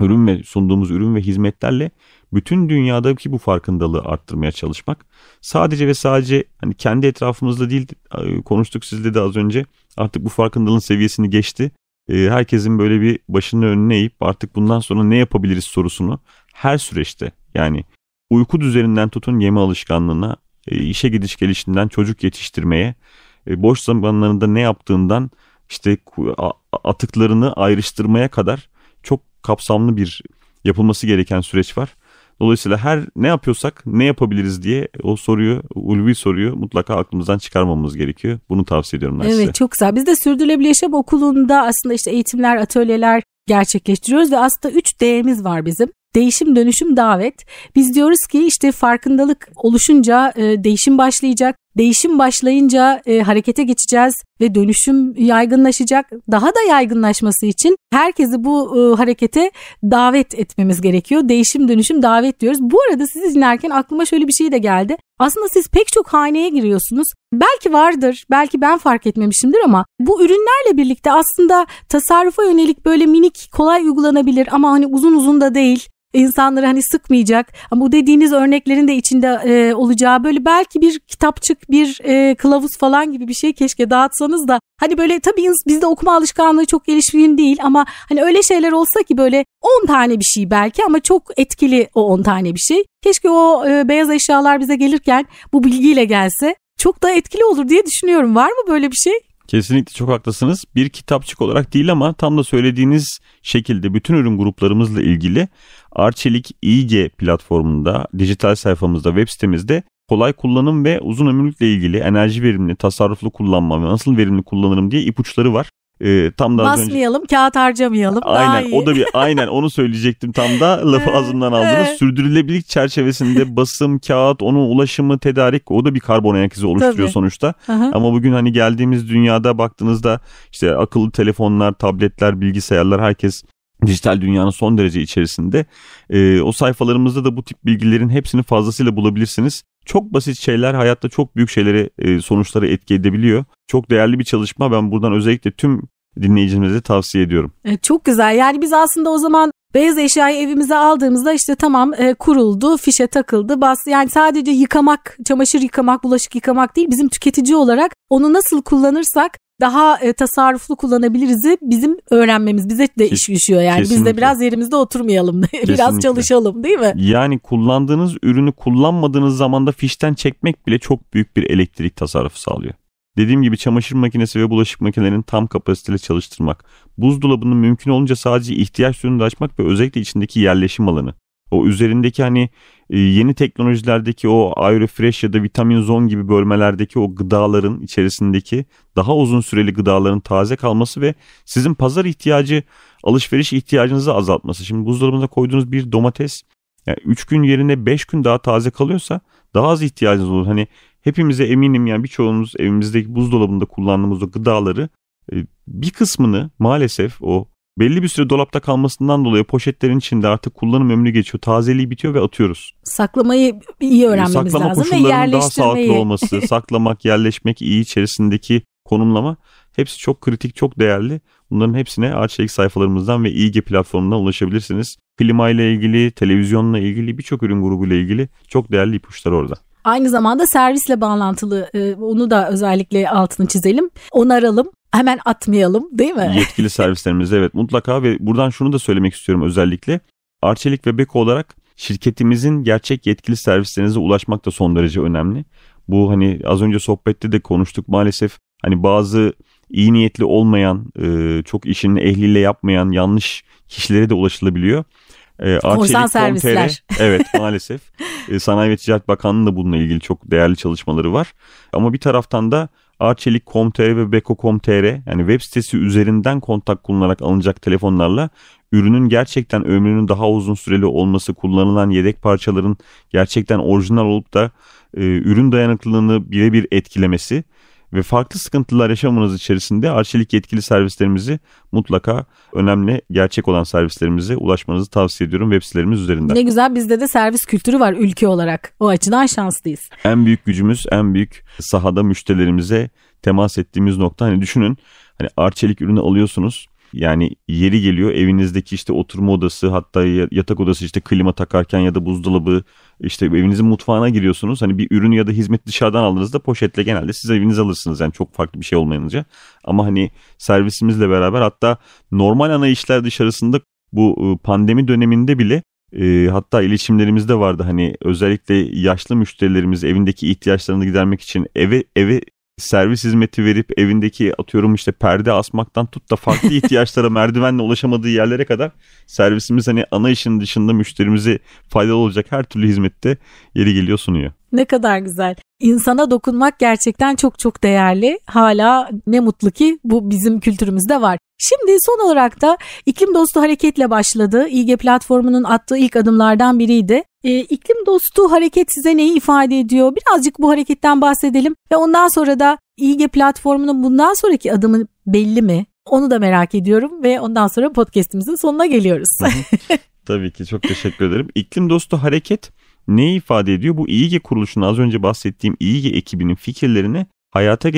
ürün ve sunduğumuz ürün ve hizmetlerle bütün dünyadaki bu farkındalığı arttırmaya çalışmak. Sadece ve sadece hani kendi etrafımızda değil, konuştuk sizle de az önce, artık bu farkındalığın seviyesini geçti. Herkesin böyle bir başını önüne eğip artık bundan sonra ne yapabiliriz sorusunu her süreçte, yani uyku düzeninden tutun yeme alışkanlığına, işe gidiş gelişinden çocuk yetiştirmeye, boş zamanlarında ne yaptığından işte atıklarını ayrıştırmaya kadar çok kapsamlı bir yapılması gereken süreç var. Dolayısıyla her ne yapıyorsak ne yapabiliriz diye o soruyu, ulvi soruyu mutlaka aklımızdan çıkarmamamız gerekiyor. Bunu tavsiye ediyorum ben size. Evet, çok güzel. Biz de Sürdürülebilir Yaşam Okulu'nda aslında işte eğitimler, atölyeler gerçekleştiriyoruz ve aslında 3 D'miz var bizim. Değişim, dönüşüm, davet. Biz diyoruz ki işte farkındalık oluşunca değişim başlayacak. Değişim başlayınca harekete geçeceğiz ve dönüşüm yaygınlaşacak. Daha da yaygınlaşması için herkesi bu harekete davet etmemiz gerekiyor. Değişim, dönüşüm, davet diyoruz. Bu arada sizi dinlerken aklıma şöyle bir şey de geldi. Aslında siz pek çok haneye giriyorsunuz. Belki vardır, belki ben fark etmemişimdir ama bu ürünlerle birlikte aslında tasarrufa yönelik böyle minik, kolay uygulanabilir ama hani uzun uzun da değil. İnsanları hani sıkmayacak ama bu dediğiniz örneklerin de içinde olacağı böyle belki bir kitapçık, bir kılavuz falan gibi bir şey keşke dağıtsanız da hani böyle, tabii bizde okuma alışkanlığı çok gelişkin değil ama hani öyle şeyler olsa ki böyle 10 tane bir şey belki ama çok etkili o 10 tane bir şey. Keşke o beyaz eşyalar bize gelirken bu bilgiyle gelse, çok daha etkili olur diye düşünüyorum. Var mı böyle bir şey? Kesinlikle çok haklısınız. Bir kitapçık olarak değil ama tam da söylediğiniz şekilde bütün ürün gruplarımızla ilgili Arçelik İYİGE platformunda, dijital sayfamızda, web sitemizde kolay kullanım ve uzun ömürlükle ilgili enerji verimli, tasarruflu kullanma ve nasıl verimli kullanırım diye ipuçları var. Tam da basmayalım, kağıt harcamayalım. Aynen, o da bir aynen onu söyleyecektim, tam da lafı ağzımdan aldınız. Sürdürülebilirlik çerçevesinde basım, kağıt, onun ulaşımı, tedarik, o da bir karbon ayak izi oluşturuyor sonuçta. Aha. Ama bugün hani geldiğimiz dünyada baktığınızda işte akıllı telefonlar, tabletler, bilgisayarlar, herkes dijital dünyanın son derece içerisinde. O sayfalarımızda da bu tip bilgilerin hepsini fazlasıyla bulabilirsiniz. Çok basit şeyler hayatta çok büyük şeylere, sonuçlara etki edebiliyor. Çok değerli bir çalışma. Ben buradan özellikle tüm dinleyicilerimize tavsiye ediyorum. Çok güzel. Yani biz aslında o zaman beyaz eşyayı evimize aldığımızda işte tamam kuruldu, fişe takıldı, bastı. Yani sadece yıkamak, çamaşır yıkamak, bulaşık yıkamak değil, bizim tüketici olarak onu nasıl kullanırsak daha tasarruflu kullanabiliriz. Bizim öğrenmemiz bize de iş düşüyor yani. Kesinlikle. Biz de biraz yerimizde oturmayalım. Biraz çalışalım, değil mi? Yani kullandığınız ürünü kullanmadığınız zaman da fişten çekmek bile çok büyük bir elektrik tasarrufu sağlıyor. Dediğim gibi çamaşır makinesi ve bulaşık makinelerinin tam kapasiteyle çalıştırmak. Buzdolabının mümkün olunca sadece ihtiyaç ürününü açmak ve özellikle içindeki yerleşim alanı. O üzerindeki hani yeni teknolojilerdeki o Aerofresh ya da vitamin zone gibi bölmelerdeki o gıdaların içerisindeki daha uzun süreli gıdaların taze kalması ve sizin pazar ihtiyacı, alışveriş ihtiyacınızı azaltması. Şimdi buzdolabına koyduğunuz bir domates yani 3 gün yerine 5 gün daha taze kalıyorsa daha az ihtiyacınız olur. Hani hepimize eminim yani birçoğumuz evimizdeki buzdolabında kullandığımız o gıdaları bir kısmını maalesef o belli bir süre dolapta kalmasından dolayı poşetlerin içinde artık kullanım ömrü geçiyor. Tazeliği bitiyor ve atıyoruz. Saklamayı iyi öğrenmemiz lazım ve yerleştirmeyi. Saklama koşullarının daha sağlıklı olması, saklamak, yerleşmek, iyi içerisindeki konumlama hepsi çok kritik, çok değerli. Bunların hepsine Arçelik sayfalarımızdan ve İYİGE platformundan ulaşabilirsiniz. Klima ile ilgili, televizyonla ilgili, birçok ürün grubuyla ilgili çok değerli ipuçları orada. Aynı zamanda servisle bağlantılı, onu da özellikle altını çizelim, onaralım. Hemen atmayalım, değil mi? Yetkili servislerimiz evet mutlaka ve buradan şunu da söylemek istiyorum özellikle. Arçelik ve Beko olarak şirketimizin gerçek yetkili servislerinize ulaşmak da son derece önemli. Bu hani az önce sohbette de konuştuk maalesef hani bazı iyi niyetli olmayan, çok işini ehliyle yapmayan yanlış kişilere de ulaşılabiliyor. Korsan servisler. Evet maalesef. Sanayi ve Ticaret Bakanlığı'nın da bununla ilgili çok değerli çalışmaları var. Ama bir taraftan da Arçelik.com.tr ve Beko.com.tr yani web sitesi üzerinden kontak kullanılarak alınacak telefonlarla ürünün gerçekten ömrünün daha uzun süreli olması, kullanılan yedek parçaların gerçekten orijinal olup da ürün dayanıklılığını birebir etkilemesi ve farklı sıkıntılar yaşamanız içerisinde Arçelik yetkili servislerimizi mutlaka önemli gerçek olan servislerimize ulaşmanızı tavsiye ediyorum web sitelerimiz üzerinden. Ne güzel, bizde de servis kültürü var ülke olarak. O açıdan şanslıyız. En büyük gücümüz, en büyük sahada müşterilerimize temas ettiğimiz nokta. Hani düşünün hani Arçelik ürünü alıyorsunuz. Yani yeri geliyor evinizdeki işte oturma odası hatta yatak odası işte klima takarken ya da buzdolabı işte evinizin mutfağına giriyorsunuz. Hani bir ürünü ya da hizmet dışarıdan aldığınızda poşetle genelde siz evinize alırsınız yani çok farklı bir şey olmayınca. Ama hani servisimizle beraber hatta normal ana işler dışarısında bu pandemi döneminde bile hatta iletişimlerimizde vardı. Hani özellikle yaşlı müşterilerimiz evindeki ihtiyaçlarını gidermek için eve servis hizmeti verip evindeki atıyorum işte perde asmaktan tut da farklı ihtiyaçlara merdivenle ulaşamadığı yerlere kadar servisimiz hani ana işin dışında müşterimize faydalı olacak her türlü hizmette yeri geliyor sunuyor. Ne kadar güzel. İnsana dokunmak gerçekten çok çok değerli. Hala ne mutlu ki bu bizim kültürümüzde var. Şimdi son olarak da iklim dostu hareketle başladı. İG platformunun attığı ilk adımlardan biriydi. İklim dostu hareket size neyi ifade ediyor? Birazcık bu hareketten bahsedelim ve ondan sonra da İG platformunun bundan sonraki adımı belli mi? Onu da merak ediyorum ve ondan sonra podcast'imizin sonuna geliyoruz. Tabii ki, çok teşekkür ederim. İklim dostu hareket neyi ifade ediyor? Bu İYİGE kuruluşunun az önce bahsettiğim İYİGE ekibinin fikirlerini hayata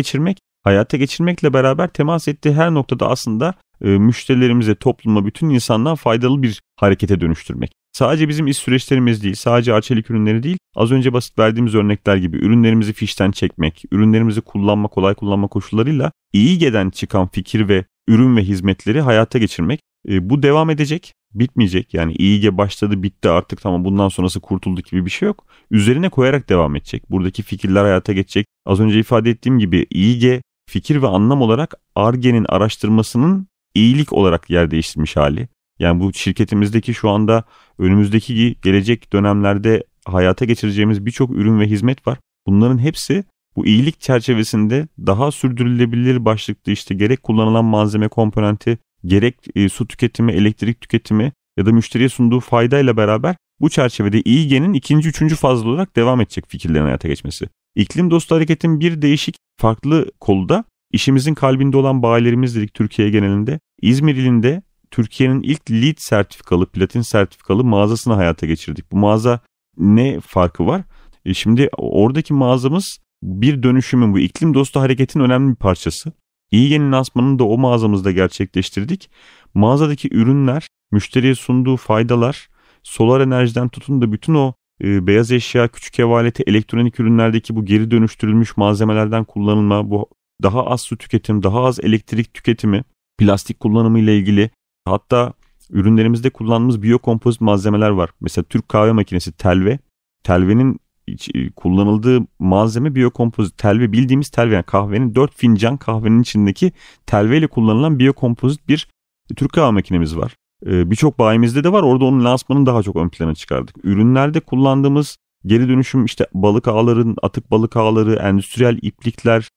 geçirmekle beraber temas ettiği her noktada aslında müşterilerimize, topluma, bütün insanlığa faydalı bir harekete dönüştürmek. Sadece bizim iş süreçlerimiz değil, sadece Arçelik ürünleri değil, az önce basit verdiğimiz örnekler gibi ürünlerimizi fişten çekmek, ürünlerimizi kullanma, kolay kullanma koşullarıyla İYİGE'den çıkan fikir ve ürün ve hizmetleri hayata geçirmek. Bu devam edecek, bitmeyecek. Yani İYİGE başladı, bitti artık tamam bundan sonrası kurtuldu gibi bir şey yok. Üzerine koyarak devam edecek. Buradaki fikirler hayata geçecek. Az önce ifade ettiğim gibi İYİGE fikir ve anlam olarak Ar-Ge'nin araştırmasının iyilik olarak yer değiştirmiş hali. Yani bu şirketimizdeki şu anda önümüzdeki gelecek dönemlerde hayata geçireceğimiz birçok ürün ve hizmet var. Bunların hepsi bu iyilik çerçevesinde daha sürdürülebilir başlıklı işte gerek kullanılan malzeme komponenti, gerek su tüketimi, elektrik tüketimi ya da müşteriye sunduğu faydayla beraber bu çerçevede İYİGE'nin 2. 3. fazla olarak devam edecek fikirlerin hayata geçmesi. İklim dostu hareketin bir değişik farklı kolu da işimizin kalbinde olan bayilerimiz dedik Türkiye genelinde. İzmir ilinde Türkiye'nin ilk LEED sertifikalı, platin sertifikalı mağazasını hayata geçirdik. Bu mağaza ne farkı var? Şimdi oradaki mağazamız bir dönüşümün, bu iklim dostu hareketin önemli bir parçası. İYİGE'nin lansmanını da o mağazamızda gerçekleştirdik. Mağazadaki ürünler, müşteriye sunduğu faydalar, solar enerjiden tutun da bütün o beyaz eşya, küçük ev aleti, elektronik ürünlerdeki bu geri dönüştürülmüş malzemelerden kullanılma, bu daha az su tüketim, daha az elektrik tüketimi, plastik kullanımı ile ilgili, hatta ürünlerimizde kullandığımız biyokompozit malzemeler var. Mesela Türk kahve makinesi Telve. Telve'nin kullanıldığı malzeme biyokompozit. Telve, bildiğimiz telve, yani kahvenin 4 fincan kahvenin içindeki telve ile kullanılan biyokompozit bir Türk kahve makinemiz var. Birçok bayimizde de var. Orada onun lansmanını daha çok ön plana çıkardık. Ürünlerde kullandığımız geri dönüşüm, işte balık ağların, atık balık ağları, endüstriyel iplikler,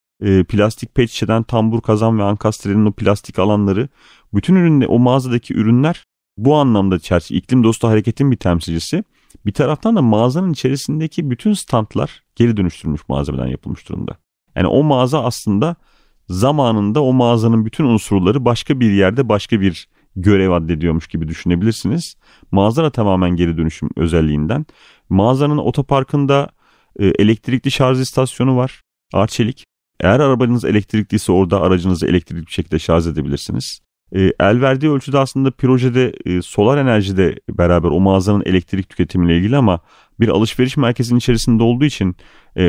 plastik pet şişeden tambur, kazan ve ankastrenin o plastik alanları, bütün ürünle o mağazadaki ürünler bu anlamda iklim dostu hareketin bir temsilcisi. Bir taraftan da mağazanın içerisindeki bütün standlar geri dönüştürülmüş malzemeden yapılmış durumda. Yani o mağaza aslında zamanında o mağazanın bütün unsurları başka bir yerde başka bir görev addediyormuş gibi düşünebilirsiniz. Mağaza tamamen geri dönüşüm özelliğinden. Mağazanın otoparkında elektrikli şarj istasyonu var. Arçelik. Eğer arabanız elektrikliyse orada aracınızı elektrikli bir şekilde şarj edebilirsiniz. El verdiği ölçüde aslında projede solar enerjide beraber o mağazanın elektrik tüketimiyle ilgili, ama bir alışveriş merkezinin içerisinde olduğu için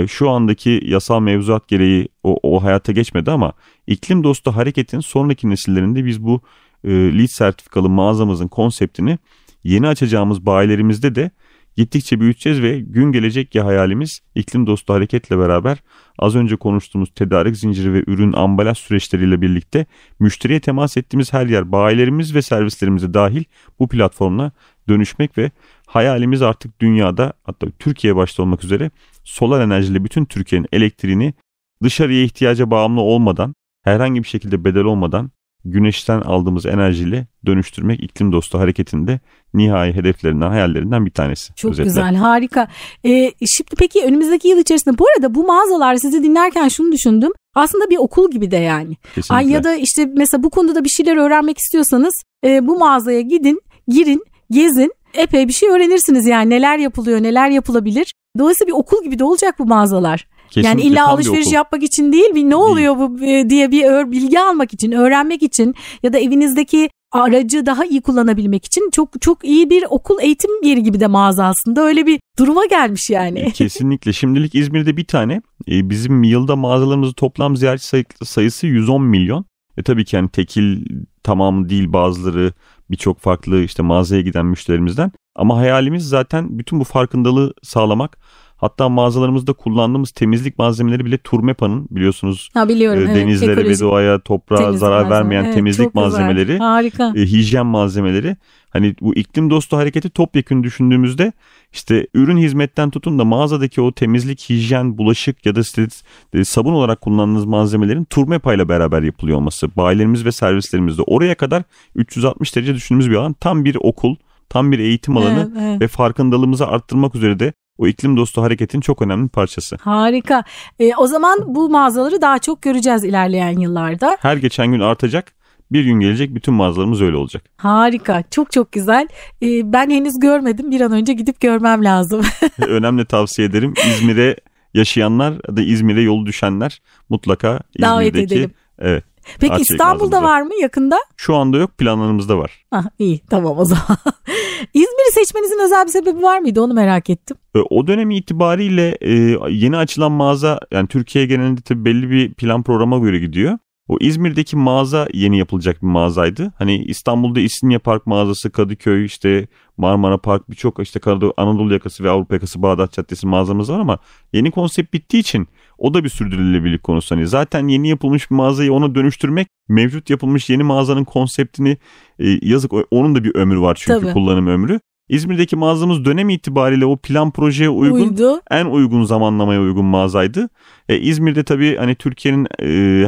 şu andaki yasal mevzuat gereği o hayata geçmedi, ama iklim dostu hareketin sonraki nesillerinde biz bu LEED sertifikalı mağazamızın konseptini yeni açacağımız bayilerimizde de gittikçe büyüteceğiz ve gün gelecek ki hayalimiz iklim dostu hareketle beraber az önce konuştuğumuz tedarik zinciri ve ürün ambalaj süreçleriyle birlikte müşteriye temas ettiğimiz her yer, bayilerimiz ve servislerimize dahil, bu platformla dönüşmek ve hayalimiz artık dünyada, hatta Türkiye başta olmak üzere solar enerjiyle bütün Türkiye'nin elektriğini dışarıya ihtiyaca bağımlı olmadan, herhangi bir şekilde bedel olmadan güneşten aldığımız enerjiyle dönüştürmek iklim dostu hareketinde nihai hedeflerinden, hayallerinden bir tanesi. Çok özetle. Güzel, harika. Şimdi peki önümüzdeki yıl içerisinde, bu arada bu mağazalar, sizi dinlerken şunu düşündüm. Aslında bir okul gibi de yani. Kesinlikle. Ay, ya da işte mesela bu konuda da bir şeyler öğrenmek istiyorsanız bu mağazaya gidin, girin, gezin. Epey bir şey öğrenirsiniz yani, neler yapılıyor, neler yapılabilir. Dolayısıyla bir okul gibi de olacak bu mağazalar. Kesinlikle, yani illa alışveriş yapmak için değil, bir ne oluyor bu diye bir bilgi almak için, öğrenmek için ya da evinizdeki aracı daha iyi kullanabilmek için çok çok iyi bir okul, eğitim yeri gibi de mağaza aslında, öyle bir duruma gelmiş yani. Kesinlikle. Şimdilik İzmir'de bir tane, bizim yılda mağazalarımızın toplam ziyaretçi sayısı 110 milyon. Tabii ki yani tekil tamamı değil, bazıları birçok farklı işte mağazaya giden müşterimizden, ama hayalimiz zaten bütün bu farkındalığı sağlamak. Hatta mağazalarımızda kullandığımız temizlik malzemeleri bile Turmepa'nın, biliyorsunuz, denizlere ve doğaya, toprağa zarar vermeyen temizlik malzemeleri, harika. Hijyen malzemeleri. Hani bu iklim dostu hareketi topyekün düşündüğümüzde işte ürün, hizmetten tutun da mağazadaki o temizlik, hijyen, bulaşık ya da sabun olarak kullandığınız malzemelerin Turmepa ile beraber yapılıyor olması, bayilerimiz ve servislerimizde oraya kadar 360 derece düşündüğümüz bir alan, tam bir okul, tam bir eğitim alanı ve farkındalığımızı arttırmak üzere de o iklim dostu hareketin çok önemli bir parçası. Harika. O zaman bu mağazaları daha çok göreceğiz ilerleyen yıllarda. Her geçen gün artacak. Bir gün gelecek bütün mağazalarımız öyle olacak. Harika. Çok çok güzel. Ben henüz görmedim. Bir an önce gidip görmem lazım. Önemli, tavsiye ederim. İzmir'e yaşayanlar da İzmir'e yolu düşenler mutlaka İzmir'deki... Evet. Peki Arçelik İstanbul'da var mı yakında? Şu anda yok, planlarımızda var. Ah, iyi, tamam o zaman. İzmir'i seçmenizin özel bir sebebi var mıydı, onu merak ettim. O dönemi itibariyle yeni açılan mağaza, yani Türkiye genelinde tabii belli bir plan programa göre gidiyor. O İzmir'deki mağaza yeni yapılacak bir mağazaydı. Hani İstanbul'da İstinye Park mağazası, Kadıköy, işte Marmara Park, birçok işte Anadolu yakası ve Avrupa yakası, Bağdat Caddesi mağazamız var, ama yeni konsept bittiği için o da bir sürdürülebilirlik konusu. Hani zaten yeni yapılmış bir mağazayı ona dönüştürmek, mevcut yapılmış yeni mağazanın konseptini, yazık, onun da bir ömrü var çünkü, tabii, kullanım ömrü. İzmir'deki mağazamız dönemi itibariyle o plan projeye uygun, en uygun zamanlamaya uygun mağazaydı. İzmir'de tabii hani Türkiye'nin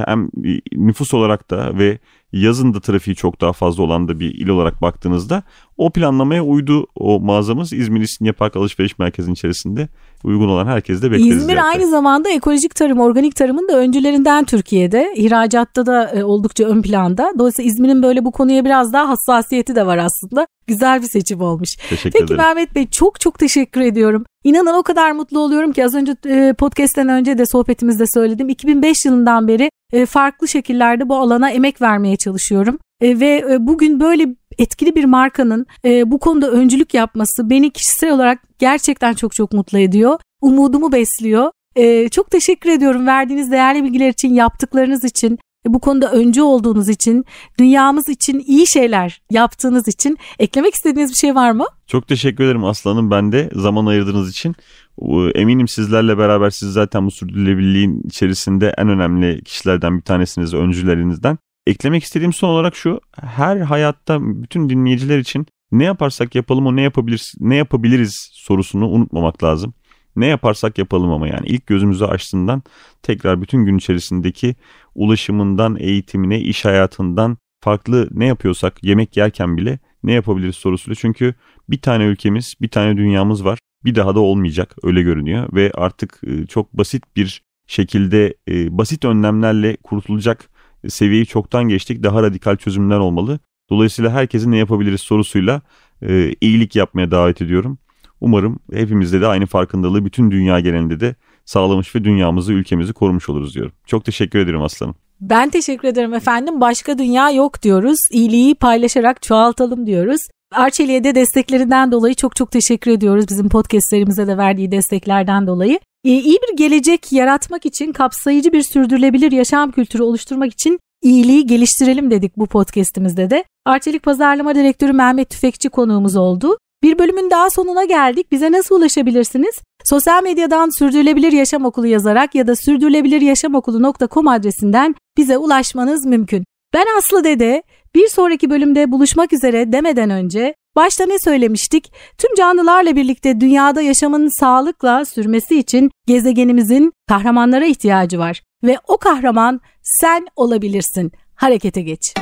hem nüfus olarak da ve yazın da trafiği çok daha fazla olan da bir il olarak baktığınızda o planlamaya uydu o mağazamız. İzmir İstinye Park Alışveriş Merkezi'nin içerisinde uygun olan herkes de bekleriz. İzmir zaten. Aynı zamanda ekolojik tarım, organik tarımın da öncülerinden Türkiye'de. İhracatta da oldukça ön planda. Dolayısıyla İzmir'in böyle bu konuya biraz daha hassasiyeti de var aslında. Güzel bir seçim olmuş. Peki Mehmet Bey, çok çok teşekkür ediyorum. İnanın o kadar mutlu oluyorum ki, az önce podcast'ten önce de sohbetimizde söyledim. 2005 yılından beri farklı şekillerde bu alana emek vermeye çalışıyorum. Ve bugün böyle etkili bir markanın bu konuda öncülük yapması beni kişisel olarak gerçekten çok çok mutlu ediyor. Umudumu besliyor. Çok teşekkür ediyorum verdiğiniz değerli bilgiler için, yaptıklarınız için, bu konuda öncü olduğunuz için, dünyamız için iyi şeyler yaptığınız için. Eklemek istediğiniz bir şey var mı? Çok teşekkür ederim Aslı Hanım, ben de zaman ayırdığınız için. Eminim sizlerle beraber, siz zaten bu sürdürülebilirliğin içerisinde en önemli kişilerden bir tanesiniz, öncülerinizden. Eklemek istediğim son olarak şu: her hayatta bütün dinleyiciler için ne yaparsak yapalım o ne yapabiliriz sorusunu unutmamak lazım. Ne yaparsak yapalım ama yani ilk gözümüzü açtığından tekrar bütün gün içerisindeki ulaşımından, eğitimine, iş hayatından farklı ne yapıyorsak, yemek yerken bile ne yapabiliriz sorusuyla. Çünkü bir tane ülkemiz, bir tane dünyamız var. Bir daha da olmayacak, öyle görünüyor ve artık çok basit bir şekilde, basit önlemlerle kurtulacak seviyeyi çoktan geçtik. Daha radikal çözümler olmalı. Dolayısıyla herkesi ne yapabiliriz sorusuyla iyilik yapmaya davet ediyorum. Umarım hepimizde de aynı farkındalığı bütün dünya genelinde de sağlamış ve dünyamızı, ülkemizi korumuş oluruz diyorum. Çok teşekkür ederim aslanım. Ben teşekkür ederim efendim. Başka dünya yok diyoruz. İyiliği paylaşarak çoğaltalım diyoruz. Arçelik'e de desteklerinden dolayı çok çok teşekkür ediyoruz. Bizim podcastlerimize de verdiği desteklerden dolayı. İyi bir gelecek yaratmak için, kapsayıcı bir sürdürülebilir yaşam kültürü oluşturmak için iyiliği geliştirelim dedik bu podcastimizde de. Arçelik Pazarlama Direktörü Mehmet Tüfekçi konuğumuz oldu. Bir bölümün daha sonuna geldik. Bize nasıl ulaşabilirsiniz? Sosyal medyadan Sürdürülebilir Yaşam Okulu yazarak ya da sürdürülebiliryaşamokulu.com adresinden bize ulaşmanız mümkün. Ben Aslı Dede. Bir sonraki bölümde buluşmak üzere demeden önce başta ne söylemiştik? Tüm canlılarla birlikte dünyada yaşamın sağlıkla sürmesi için gezegenimizin kahramanlara ihtiyacı var. Ve o kahraman sen olabilirsin. Harekete geç.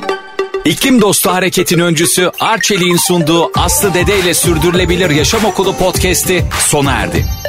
İklim dostu hareketin öncüsü Arçelik'in sunduğu Aslı Dede ile Sürdürülebilir Yaşam Okulu podcast'i sona erdi.